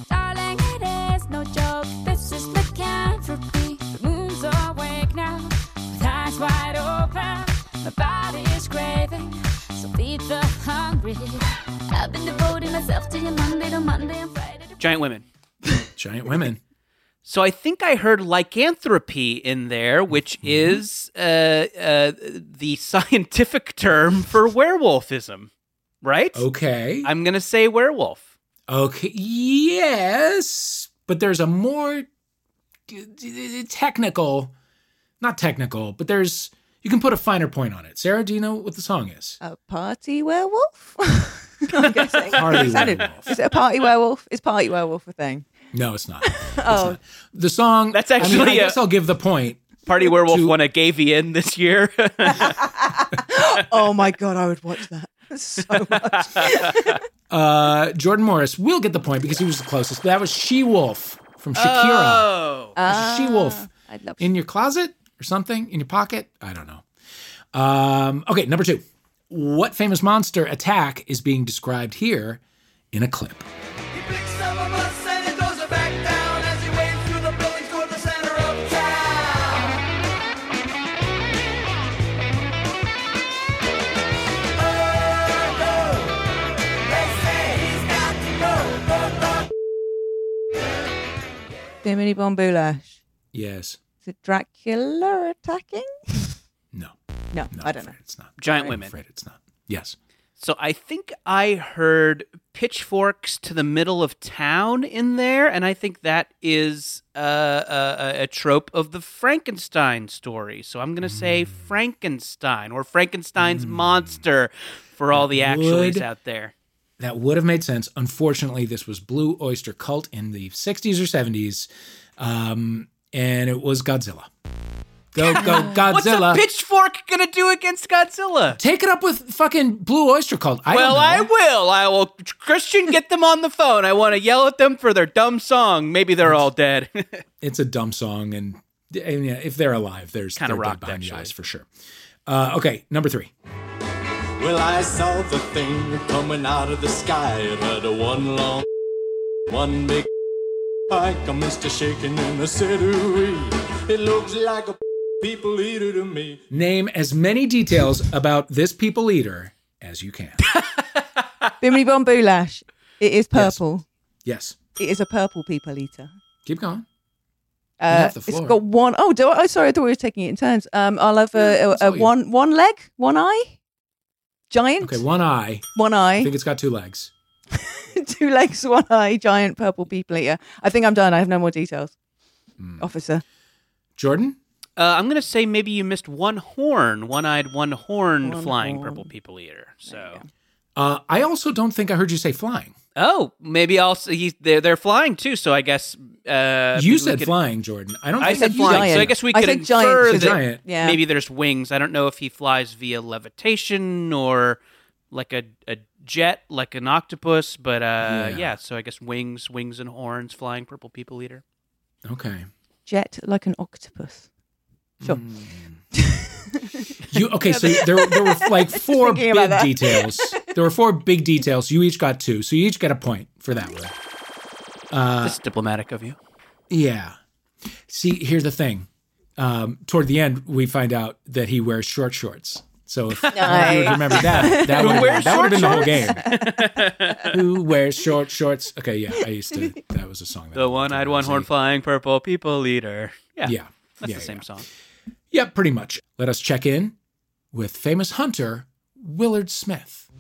Darling, it is no joke. This is lycanthropy. The moon's awake now. With eyes wide open. My body is craving. So feed the hungry. I've been devoting myself to you Monday and Friday. Giant women. Giant women. So I think I heard lycanthropy in there, which is the scientific term for werewolfism, right? Okay. I'm going to say werewolf. Okay, yes, but there's a more technical, not technical, but there's, you can put a finer point on it. Sarah, do you know what the song is? A party werewolf? I'm guessing. Party werewolf. Is it a party werewolf? Is party werewolf a thing? No, it's not. Not. The song. That's actually. I guess I'll give the point. Party werewolf won a GayVN this year. Oh my god, I would watch that so much. Jordan Morris will get the point because he was the closest. That was She Wolf from Shakira. Oh, She Wolf. I'd love in your closet or something in your pocket. I don't know. Okay, number two. What famous monster attack is being described here in a clip? Bimini Bon-Boulash. Yes. Is it Dracula attacking? No. No, I don't know. It's not. Giant women. I'm afraid it's not. Yes. So I think I heard pitchforks to the middle of town in there, and I think that is a trope of the Frankenstein story. So I'm going to say Frankenstein or Frankenstein's monster for all the actualies out there. That would have made sense. Unfortunately, this was Blue Oyster Cult in the 60s or 70s, and it was Godzilla. Go, go, Godzilla. What's a pitchfork going to do against Godzilla? Take it up with fucking Blue Oyster Cult. I will. Christian, get them on the phone. I want to yell at them for their dumb song. Maybe they're all dead. It's a dumb song, and if they're alive, there's kind of rock behind the eyes for sure. Okay, number three. Well, I saw the thing coming out of the sky. It had a one big like a Mr. Shaking in the city. It looks like a people eater to me. Name as many details about this people eater as you can. Bimini Bon-Boulash. It is purple. Yes. It is a purple people eater. Keep going. It's got one. Oh, sorry. I thought we were taking it in turns. I'll have one leg, one eye. Giant? Okay, one eye. One eye. I think it's got two legs. Two legs, one eye, giant purple people eater. I think I'm done. I have no more details. Officer. Jordan? I'm going to say maybe you missed one horn, one-eyed, one-horned flying purple people eater. So, I also don't think I heard you say flying. Oh, maybe they're flying too, so I guess... you said flying, Jordan. I said flying, giant. So I guess we could infer that maybe there's wings. I don't know if he flies via levitation or like a jet, like an octopus, but so I guess wings and horns, flying purple people eater. Okay. Jet like an octopus. Sure. So there were like four big details. There were four big details. You each got two. So you each get a point for that one. That's diplomatic of you. Yeah. See, here's the thing. Toward the end, we find out that he wears short shorts. So if I remember that would have been the whole game. Who wears short shorts? Okay, yeah. I used to. That was a song. The one-eyed, one-horned flying purple people eater. Yeah. That's the same song. Yeah, pretty much. Let us check in with famous hunter Willard Smith.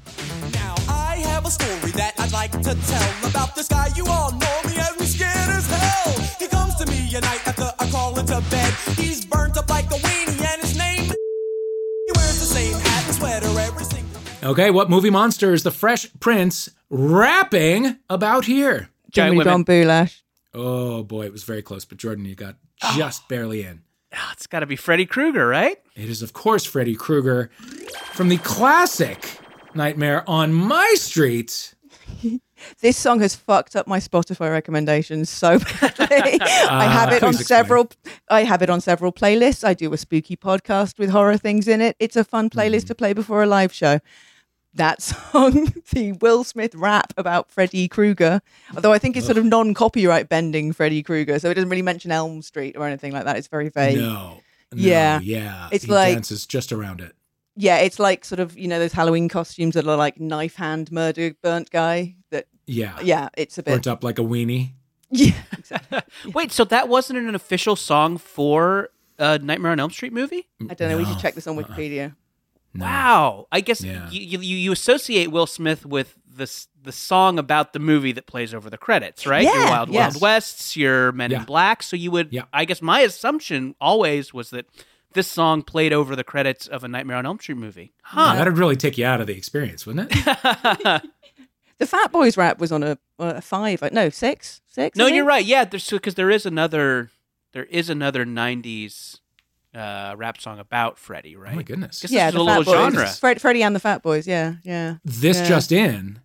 Now I have a story that I'd like to tell about this guy you all know me and we scared as hell. He comes to me at night after I call into bed. He's burnt up like a weenie and his name is... He wears the same hat and sweater every single day. Okay, what movie monster is the Fresh Prince rapping about here? Bimini Bon-Boulash. Oh boy, it was very close, but Jordan, you got just barely in. Oh, it's got to be Freddy Krueger, right? It is, of course, Freddy Krueger from the classic Nightmare on My Street. This song has fucked up my Spotify recommendations so badly. I have it on several playlists. I do a spooky podcast with horror things in it. It's a fun playlist to play before a live show. That song, the Will Smith rap about Freddy Krueger, although I think it's sort of non-copyright bending Freddy Krueger, so it doesn't really mention Elm Street or anything like that. It's very vague. No, it's like dances just around it. Yeah, it's like sort of, you know, those Halloween costumes that are like knife hand murder burnt guy. Yeah, it's a bit burnt up like a weenie. Yeah, exactly. Wait, so that wasn't an official song for a Nightmare on Elm Street movie? I don't know. We should check this on Wikipedia. No. Wow, I guess you associate Will Smith with the song about the movie that plays over the credits, right? Yeah, your Wild Wests, your Men in Black. So you would, I guess, my assumption always was that this song played over the credits of a Nightmare on Elm Street movie. Huh? Yeah, that'd really take you out of the experience, wouldn't it? The Fat Boys rap was on a 6. No, you're right. Yeah, because there is another 90s rap song about Freddie, right? Oh my goodness. Yeah, the Fat Boys. Genre. Freddie and the Fat Boys, yeah. This just in,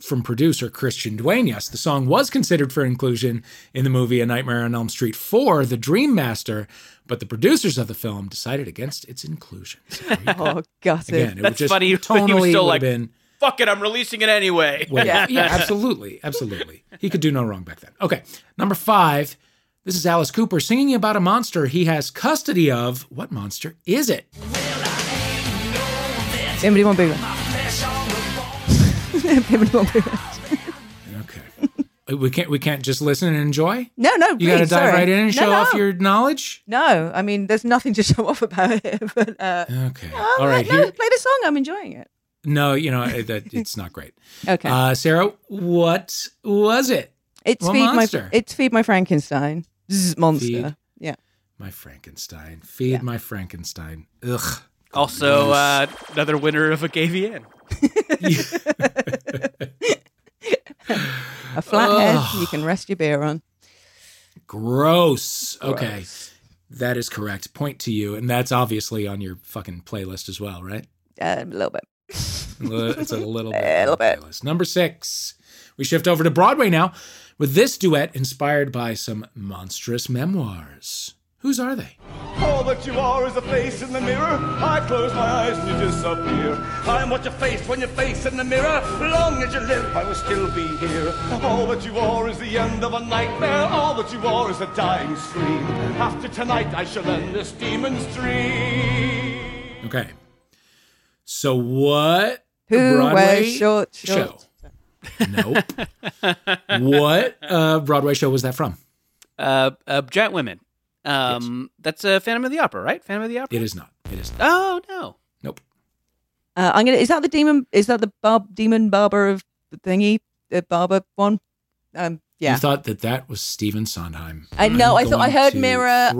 from producer Christian Duenas, the song was considered for inclusion in the movie A Nightmare on Elm Street 4, The Dream Master, but the producers of the film decided against its inclusion. So, got it. Again, that's funny. He was still like, fuck it, I'm releasing it anyway. Well, yeah, absolutely. He could do no wrong back then. Okay, number 5. This is Alice Cooper singing about a monster he has custody of. What monster is it? Bimini Bon-Boulash. Bimini Bon-Boulash. Okay. We can't just listen and enjoy? No, you got to dive right in and show off your knowledge? No, I mean, there's nothing to show off about it. But, okay. All right. Play the song. I'm enjoying it. No, it's not great. Okay. Sarah, what was it? It's Feed My Frankenstein. Zzz, monster. My Frankenstein. Ugh. Also, another winner of a GayVN. A flathead you can rest your beer on. Gross. Okay. That is correct. Point to you. And that's obviously on your fucking playlist as well, right? A little bit. It's a little bit. A little bit. Playlist. Number 6. We shift over to Broadway now with this duet inspired by some monstrous memoirs. Whose are they? All that you are is a face in the mirror. I close my eyes and you disappear. I'm what you face when you face in the mirror. Long as you live, I will still be here. All that you are is the end of a nightmare. All that you are is a dying scream. After tonight, I shall end this demon's dream. Okay. So what? Who Broadway short show? Nope. What Broadway show was that from? Giant Women. Yes. That's Phantom of the Opera, right? Phantom of the Opera? It is not. Oh, no. Nope. Is that the demon? Is that the demon barber of thingy? The barber one? Yeah. You thought that was Stephen Sondheim. I know. I thought I heard Mirror.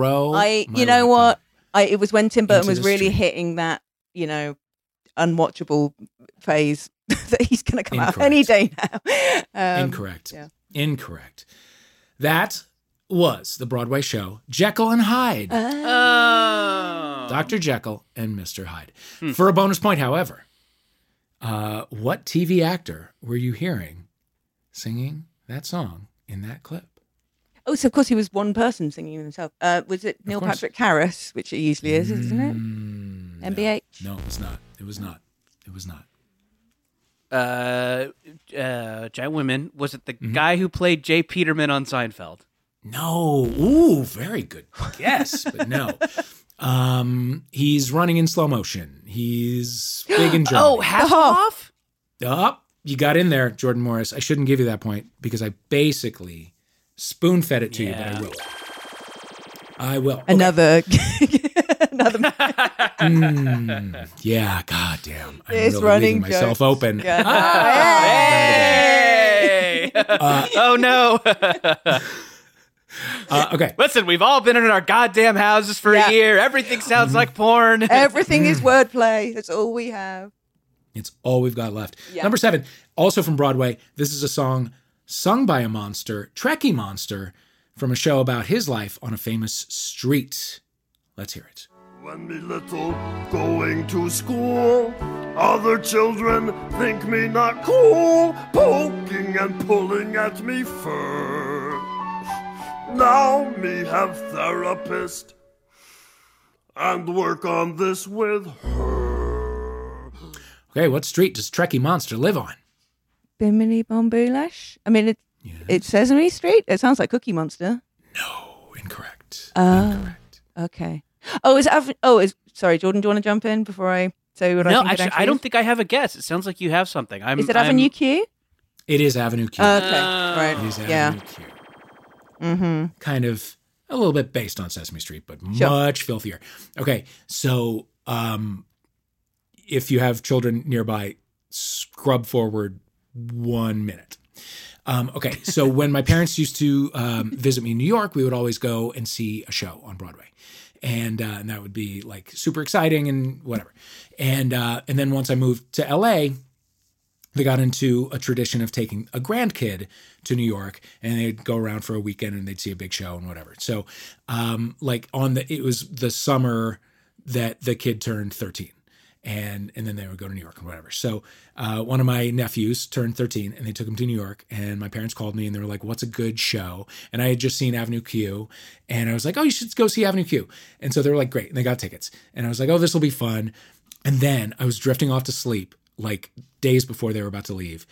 You know what? It was when Tim Burton was really hitting that, you know, unwatchable phase. That he's going to come out any day now. Incorrect. Yeah. Incorrect. That was the Broadway show Jekyll and Hyde. Oh. Dr. Jekyll and Mr. Hyde. For a bonus point, however, what TV actor were you hearing singing that song in that clip? Oh, so of course he was one person singing himself. Was it Neil Patrick Harris, which it usually is, isn't it? NBH? No, it was not. Giant Women. Was it the guy who played Jay Peterman on Seinfeld? No. Ooh, very good guess, but no. He's running in slow motion. He's big and giant. Oh, Hasselhoff? Oh, you got in there, Jordan Morris. I shouldn't give you that point because I basically spoon-fed it to you, but I will. Okay. Another. Yeah, goddamn. I'm it's really leaving myself jokes. Open. Ah, hey! Oh, no. Okay. Listen, we've all been in our goddamn houses for a year. Everything sounds like porn. Everything is wordplay. That's all we have. It's all we've got left. Yeah. Number 7, also from Broadway, this is a song sung by a monster, Trekkie Monster, from a show about his life on a famous street. Let's hear it. When me little, going to school, Other children think me not cool, poking and pulling at me fur. Now me have therapist and work on this with her. Okay, what street does Trekkie Monster live on? Bimini Bon-Boulash? I mean, it's Sesame Street? It sounds like Cookie Monster. No, incorrect. Incorrect. Okay. Sorry, Jordan, do you want to jump in before I say what I think? No, actually, I don't think I have a guess. It sounds like you have something. Is it Avenue Q? It is Avenue Q. Okay, right. It is Avenue Q. Mm-hmm. Kind of a little bit based on Sesame Street, but much filthier. Okay, so if you have children nearby, scrub forward 1 minute. Okay, so when my parents used to visit me in New York, we would always go and see a show on Broadway. And that would be like super exciting and whatever. And then once I moved to LA, they got into a tradition of taking a grandkid to New York, and they'd go around for a weekend and they'd see a big show and whatever. So it was the summer that the kid turned 13, and then they would go to New York and whatever. So one of my nephews turned 13 and they took him to New York, and my parents called me and they were like, what's a good show? And I had just seen Avenue Q, and I was like, oh, you should go see Avenue Q. And so they were like, great. And they got tickets, and I was like, oh, this will be fun. And then I was drifting off to sleep like days before they were about to leave.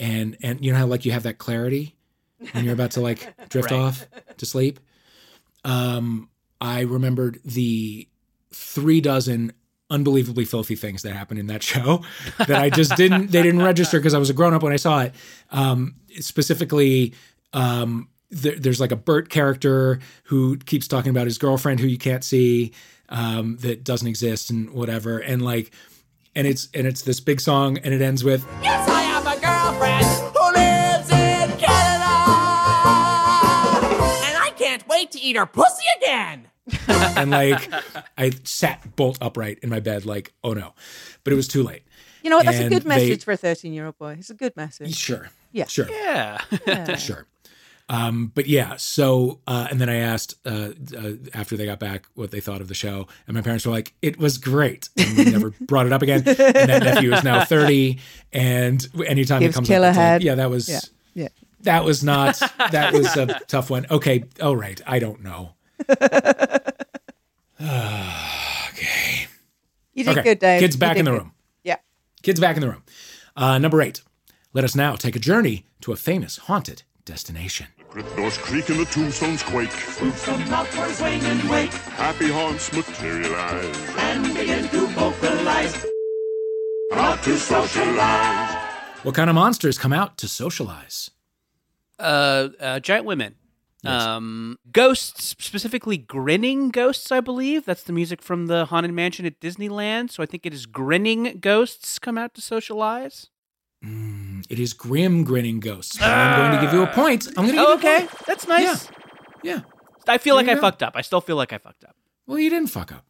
And you know how like you have that clarity when you're about to like drift off to sleep? I remembered the 36 unbelievably filthy things that happened in that show that I just didn't register because I was a grown up when I saw it. Specifically, there's like a Bert character who keeps talking about his girlfriend who you can't see, that doesn't exist and whatever. And it's this big song, and it ends with, yes, I have a girlfriend who lives in Canada, and I can't wait to eat her pussy again. And like, I sat bolt upright in my bed, like, oh no. But it was too late. You know what? That's a good message for a 13-year-old boy. It's a good message. Sure. Yeah. Sure. Yeah. Sure. But yeah, so, and then I asked, after they got back, what they thought of the show, and my parents were like, it was great. And we never brought it up again. And that nephew is now 30. And anytime it comes up, like, that was a tough one. Okay. All right. I don't know. Okay. You did good, Dave. Kids back in the room. Yeah. Kids back in the room. Number 8. Let us now take a journey to a famous haunted destination. The crypt doors creak and the tombstones quake. Spooks come out for his wing and wake. Happy haunts materialize and begin to vocalize. Out to socialize. What kind of monsters come out to socialize? Giant women. Yes. Ghosts, specifically grinning ghosts, I believe. That's the music from the Haunted Mansion at Disneyland. So I think it is grinning ghosts come out to socialize. It is grim grinning ghosts. But I'm going to give you a point. Okay, that's nice. Yeah. I feel like I fucked up. I still feel like I fucked up. Well, you didn't fuck up.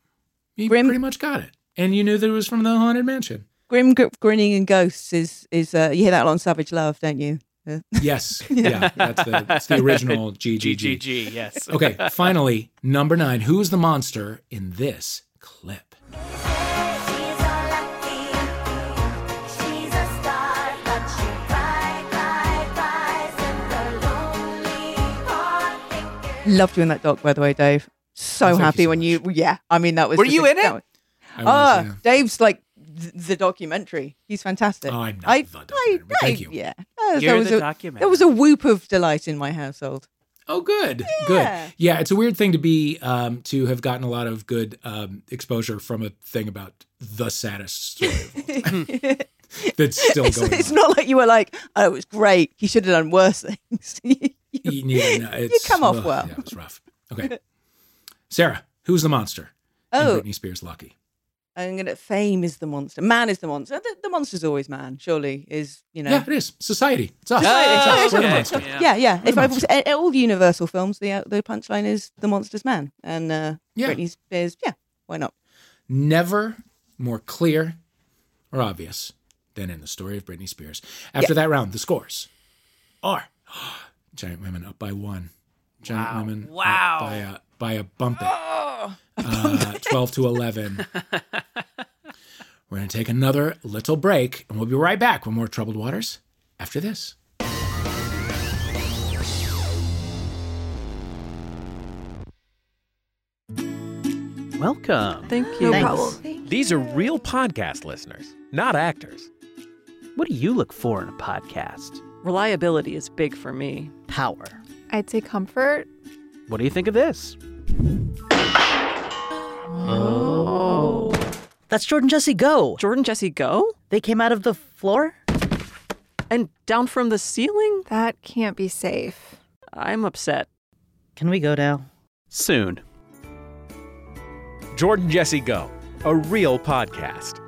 You pretty much got it. And you knew that it was from the Haunted Mansion. Grim grinning and ghosts is you hear that on Savage Love, don't you? Yes. Yeah. That's the original GGG. Yes. Okay. Finally, number 9. Who is the monster in this clip? She's all lucky. She's a star, but she cries in the lonely heart. Loved you in that doc, by the way, Dave. So happy you so when much. I mean, that was. Were you in it? Dave's like. The documentary. He's fantastic. Oh, I'm not the documentary. Thank you. Yeah. There was a whoop of delight in my household. Oh, good. Yeah. Good. Yeah, it's a weird thing to be, to have gotten a lot of good exposure from a thing about the saddest story of all time. That's still going on. It's not like you were like, oh, it was great. He should have done worse things. You come off well. Yeah, it was rough. Okay. Sarah, who's the monster in Britney Spears' Lucky? Fame is the monster. Man is the monster. The monster's always man, surely, is. Yeah, it is. Society. It's us. It's us. Yeah. All the Universal films, the punchline is the monster's man. And Britney Spears, why not? Never more clear or obvious than in the story of Britney Spears. After that round, the scores are Giant Women up by 1. Giant Women up by a bump it. 12-11. We're going to take another little break, and we'll be right back with more Troubled Waters after this. Welcome. Thank you. No problem. These are real podcast listeners, not actors. What do you look for in a podcast? Reliability is big for me. Power. I'd say comfort. What do you think of this? Oh. That's Jordan Jesse Go. Jordan Jesse Go? They came out of the floor? And down from the ceiling? That can't be safe. I'm upset. Can we go now? Soon. Jordan Jesse Go, a real podcast.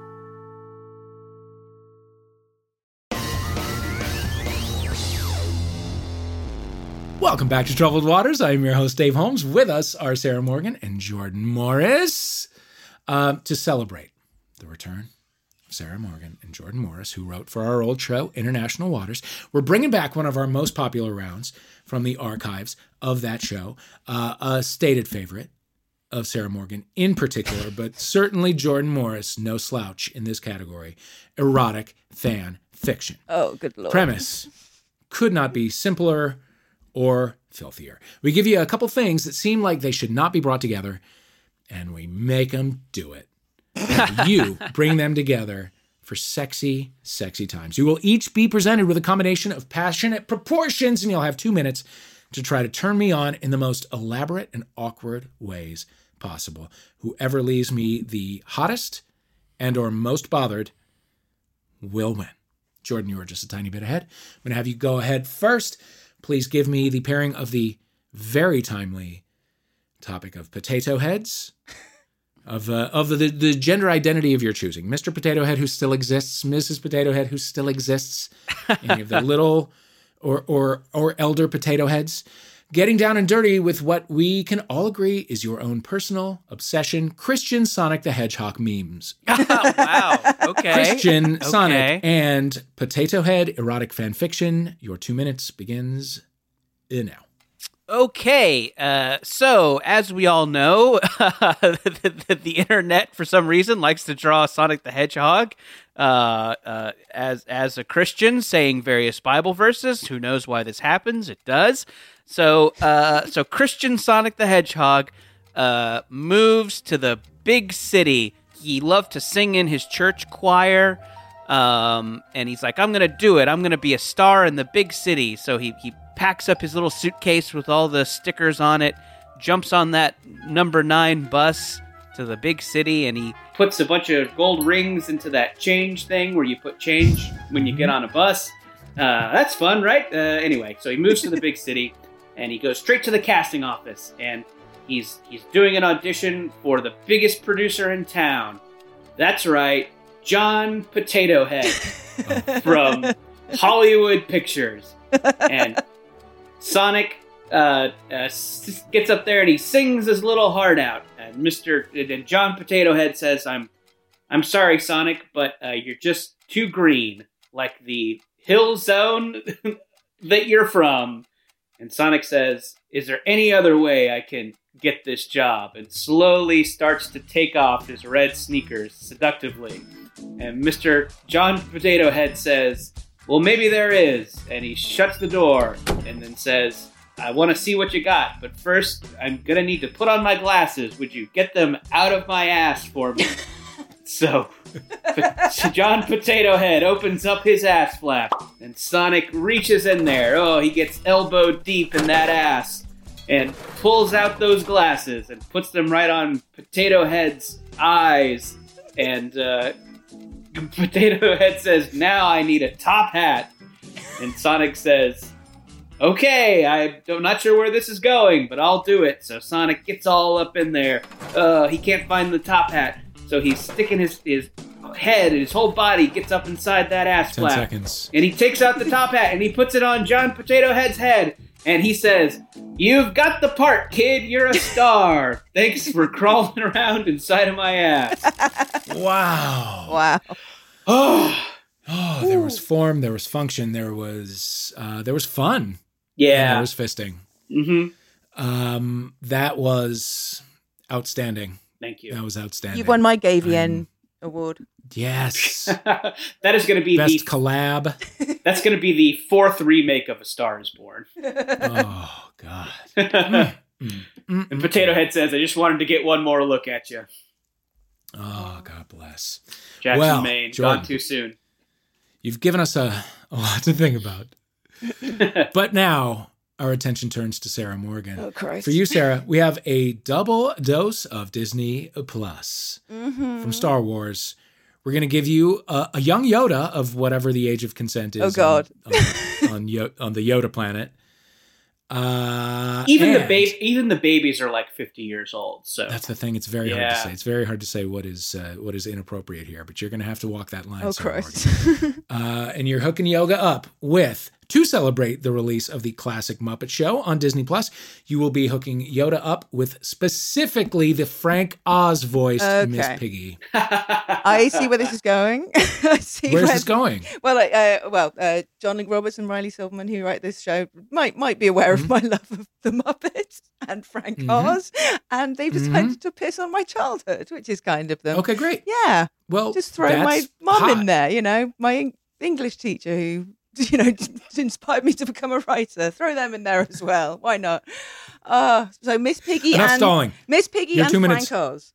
Welcome back to Troubled Waters. I am your host, Dave Holmes. With us are Sarah Morgan and Jordan Morris. To celebrate the return of Sarah Morgan and Jordan Morris, who wrote for our old show, International Waters, we're bringing back one of our most popular rounds from the archives of that show, a stated favorite of Sarah Morgan in particular, but certainly Jordan Morris, no slouch in this category, erotic fan fiction. Oh, good Lord. Premise could not be simpler or filthier. We give you a couple things that seem like they should not be brought together, and we make them do it. You bring them together for sexy, sexy times. You will each be presented with a combination of passionate proportions, and you'll have 2 minutes to try to turn me on in the most elaborate and awkward ways possible. Whoever leaves me the hottest and or most bothered will win. Jordan, you are just a tiny bit ahead. I'm going to have you go ahead first. Please give me the pairing of the very timely topic of potato heads, of the gender identity of your choosing. Mr. Potato Head, who still exists, Mrs. Potato Head, who still exists, any of the little or elder potato heads. Getting down and dirty with what we can all agree is your own personal obsession, Christian Sonic the Hedgehog memes. Wow. Okay. Christian, okay. Sonic, and Potato Head erotic fan fiction. Your 2 minutes begins now. Okay. So, as we all know, the internet, for some reason, likes to draw Sonic the Hedgehog as a Christian saying various Bible verses. Who knows why this happens? It does. So Christian Sonic the Hedgehog moves to the big city. He loved to sing in his church choir, and he's like, I'm going to do it. I'm going to be a star in the big city. So he packs up his little suitcase with all the stickers on it, jumps on that number 9 bus to the big city, and he puts a bunch of gold rings into that change thing where you put change when you get on a bus. That's fun, right? Anyway, so he moves to the big city. And he goes straight to the casting office, and he's doing an audition for the biggest producer in town. That's right, John Potato Head from Hollywood Pictures. And Sonic gets up there and he sings his little heart out. And John Potato Head says, "I'm sorry, Sonic, but you're just too green, like the hill zone that you're from." And Sonic says, "Is there any other way I can get this job?" And slowly starts to take off his red sneakers seductively. And Mr. John Potato Head says, "Well, maybe there is." And he shuts the door and then says, "I want to see what you got, but first I'm going to need to put on my glasses. Would you get them out of my ass for me?" So John Potato Head opens up his ass flap, and Sonic reaches in there. Oh, he gets elbow deep in that ass and pulls out those glasses and puts them right on Potato Head's eyes. And Potato Head says, "Now I need a top hat." And Sonic says, "Okay, I'm not sure where this is going, but I'll do it." So Sonic gets all up in there. He can't find the top hat. So he's sticking his head and his whole body gets up inside that ass flap. 10 seconds. And he takes out the top hat and he puts it on John Potato Head's head. And he says, "You've got the part, kid. You're a star. Thanks for crawling around inside of my ass." Wow. Wow. Oh, there was form. There was function. There was fun. Yeah. There was fisting. Mm-hmm. That was outstanding. Thank you. That was outstanding. You won my GayVN award. Yes. That is going to be best collab. That's going to be the fourth remake of A Star Is Born. Oh, God. And Potato Head says, I just wanted to get one more look at you. Oh, God bless. Jackson, Maine. Jordan, gone too soon. You've given us a lot to think about. But now our attention turns to Sarah Morgan. Oh, Christ. For you, Sarah, we have a double dose of Disney Plus from Star Wars. We're going to give you a young Yoda of whatever the age of consent is. Oh, God. On the Yoda planet. Even the babies are like 50 years old. So that's the thing. It's very hard to say. It's very hard to say what is inappropriate here. But you're going to have to walk that line. Oh, Sarah Morgan. And you're hooking Yoga up with. To celebrate the release of the classic Muppet Show on Disney+, you will be hooking Yoda up with specifically the Frank Oz voiced Miss Piggy. I see where this is going. Where's this going? Well, John Roberts and Riley Silverman, who write this show, might be aware of my love of the Muppets and Frank Oz, and they've decided to piss on my childhood, which is kind of them. Okay, great. Yeah. Well, just throw my mum in there, you know, my English teacher who... you know, inspired me to become a writer. Throw them in there as well. Why not? So Miss Piggy and Frank Oz.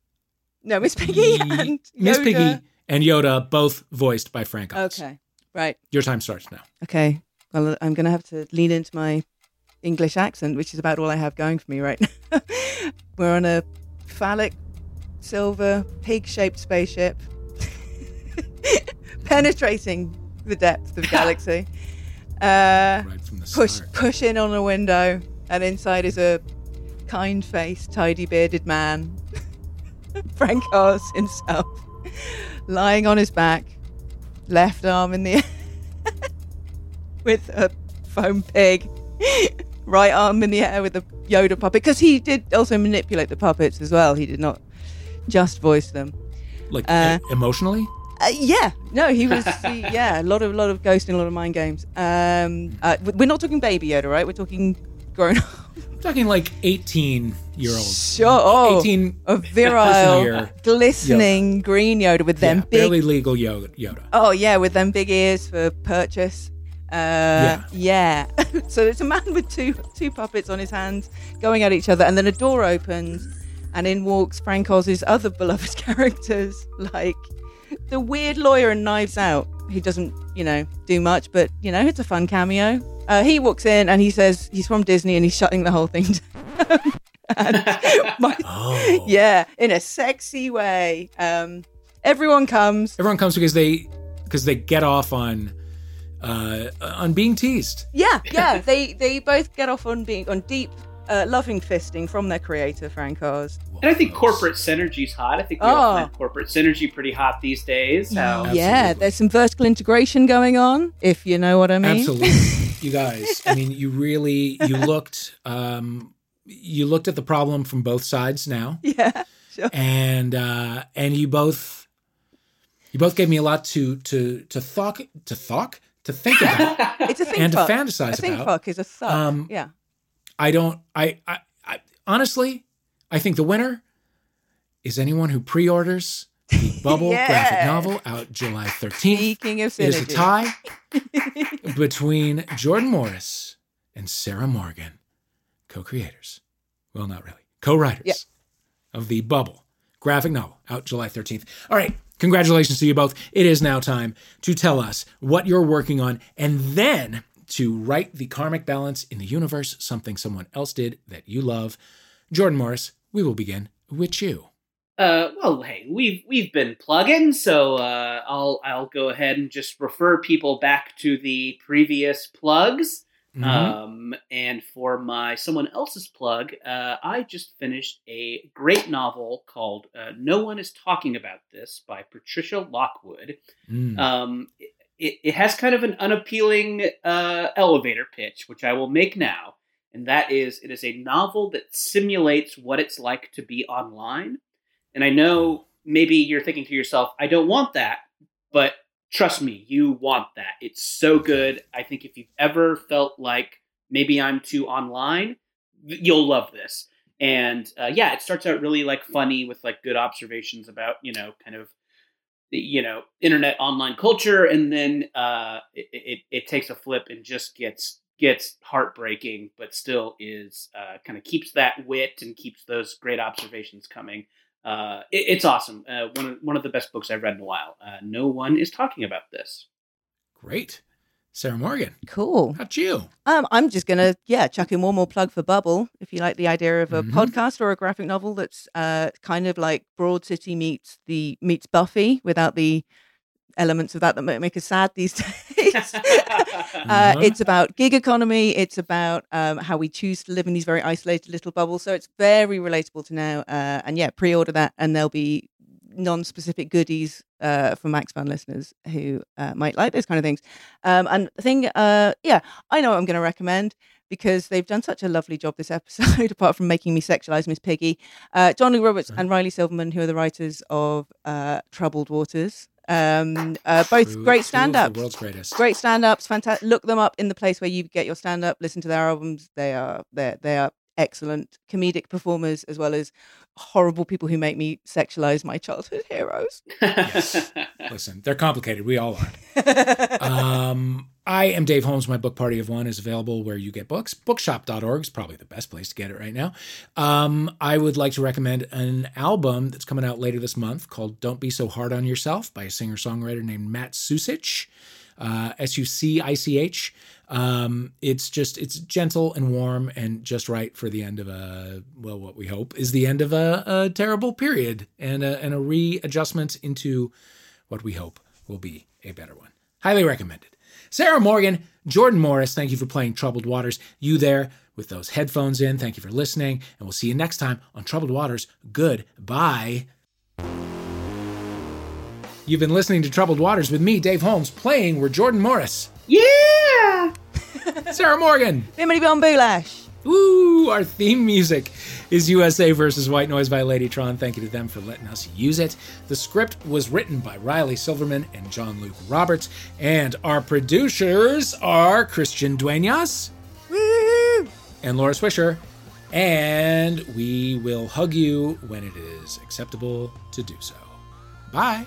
No, Miss Piggy and Yoda. Miss Piggy and Yoda, both voiced by Frank Oz. Okay, right. Your time starts now. Okay. Well, I'm going to have to lean into my English accent, which is about all I have going for me right now. We're on a phallic, silver, pig-shaped spaceship. Penetrating the depth of the galaxy. Right from the start. Push in on a window, and inside is a kind-faced, tidy-bearded man, Frank Oz himself, lying on his back, left arm in the air, with a foam pig, right arm in the air with a Yoda puppet, because he did also manipulate the puppets as well. He did not just voice them. Like emotionally? He was. A lot of ghosting, a lot of mind games. We're not talking baby Yoda, right? We're talking grown up. I'm talking like 18-year-olds. Sure, 18. A virile, glistening Yoda. Green Yoda with them big, barely legal Yoda. Oh yeah, with them big ears for purchase. So it's a man with two puppets on his hands going at each other, and then a door opens, and in walks Frank Oz's other beloved characters like. The weird lawyer in Knives Out, he doesn't, you know, do much, but, you know, it's a fun cameo. He walks in and he says he's from Disney and he's shutting the whole thing down. In a sexy way. Everyone comes because they get off on being teased. Yeah. They both get off on being on deep. Loving fisting from their creator, Frank Oz. And I think corporate synergy's hot. I think we all find corporate synergy pretty hot these days. So. Yeah, there's some vertical integration going on, if you know what I mean. Absolutely. You guys, I mean, you looked at the problem from both sides now. Yeah, sure. And you both gave me a lot to think about. It's a think and fuck. To fantasize about. A think about. Fuck is a thug. Yeah. Honestly, I think the winner is anyone who pre-orders the Bubble graphic novel out July 13th. Speaking of synergy. It is a tie between Jordan Morris and Sarah Morgan, co-creators. Well, not really. Co-writers of the Bubble graphic novel out July 13th. All right. Congratulations to you both. It is now time to tell us what you're working on and then... to write the karmic balance in the universe, something someone else did that you love. Jordan Morris, we will begin with you. We've been plugging, so I'll go ahead and just refer people back to the previous plugs. Mm-hmm. And for my someone else's plug, I just finished a great novel called No One Is Talking About This by Patricia Lockwood. It has kind of an unappealing elevator pitch, which I will make now, and that is it is a novel that simulates what it's like to be online. And I know maybe you're thinking to yourself, I don't want that, but trust me, you want that. It's so good. I think if you've ever felt like maybe I'm too online, you'll love this. And it starts out really like funny with like good observations about, you know, kind of you know, internet online culture, and then it takes a flip and just gets heartbreaking, but still is kind of keeps that wit and keeps those great observations coming. It's awesome. One of the best books I've read in a while. No One Is Talking About This. Great. Sarah Morgan. Cool. How'd you? I'm just going to, chuck in one more plug for Bubble. If you like the idea of a podcast or a graphic novel that's kind of like Broad City meets Buffy without the elements of that make us sad these days. It's about gig economy. It's about how we choose to live in these very isolated little bubbles. So it's very relatable to now. And pre-order that, and there'll be non-specific goodies for Max Fun listeners who might like those kind of things. And the thing, I know what I'm going to recommend, because they've done such a lovely job this episode, apart from making me sexualize Miss Piggy. John Lee Roberts and Riley Silverman, who are the writers of Troubled Waters. Both great stand-ups. World's greatest. Great stand-ups. Fantastic. Look them up in the place where you get your stand-up. Listen to their albums. They are excellent comedic performers, as well as horrible people who make me sexualize my childhood heroes. Yes. Listen, they're complicated. We all are. I am Dave Holmes. My book Party of One is available where you get books. Bookshop.org is probably the best place to get it right now. I would like to recommend an album that's coming out later this month called Don't Be So Hard on Yourself by a singer-songwriter named Matt Sucich. Sucich. It's gentle and warm and just right for the end of what we hope is the end of a terrible period and a readjustment into what we hope will be a better one. Highly recommended. Sarah Morgan, Jordan Morris, thank you for playing Troubled Waters. You there with those headphones in, thank you for listening, and we'll see you next time on Troubled Waters. Goodbye. You've been listening to Troubled Waters with me, Dave Holmes, playing with Jordan Morris. Yeah! Sarah Morgan. Bimini Bon-Boulash. Ooh, our theme music is USA versus White Noise by Ladytron. Thank you to them for letting us use it. The script was written by Riley Silverman and John Luke Roberts. And our producers are Christian Duenas. Woo-hoo! And Laura Swisher. And we will hug you when it is acceptable to do so. Bye.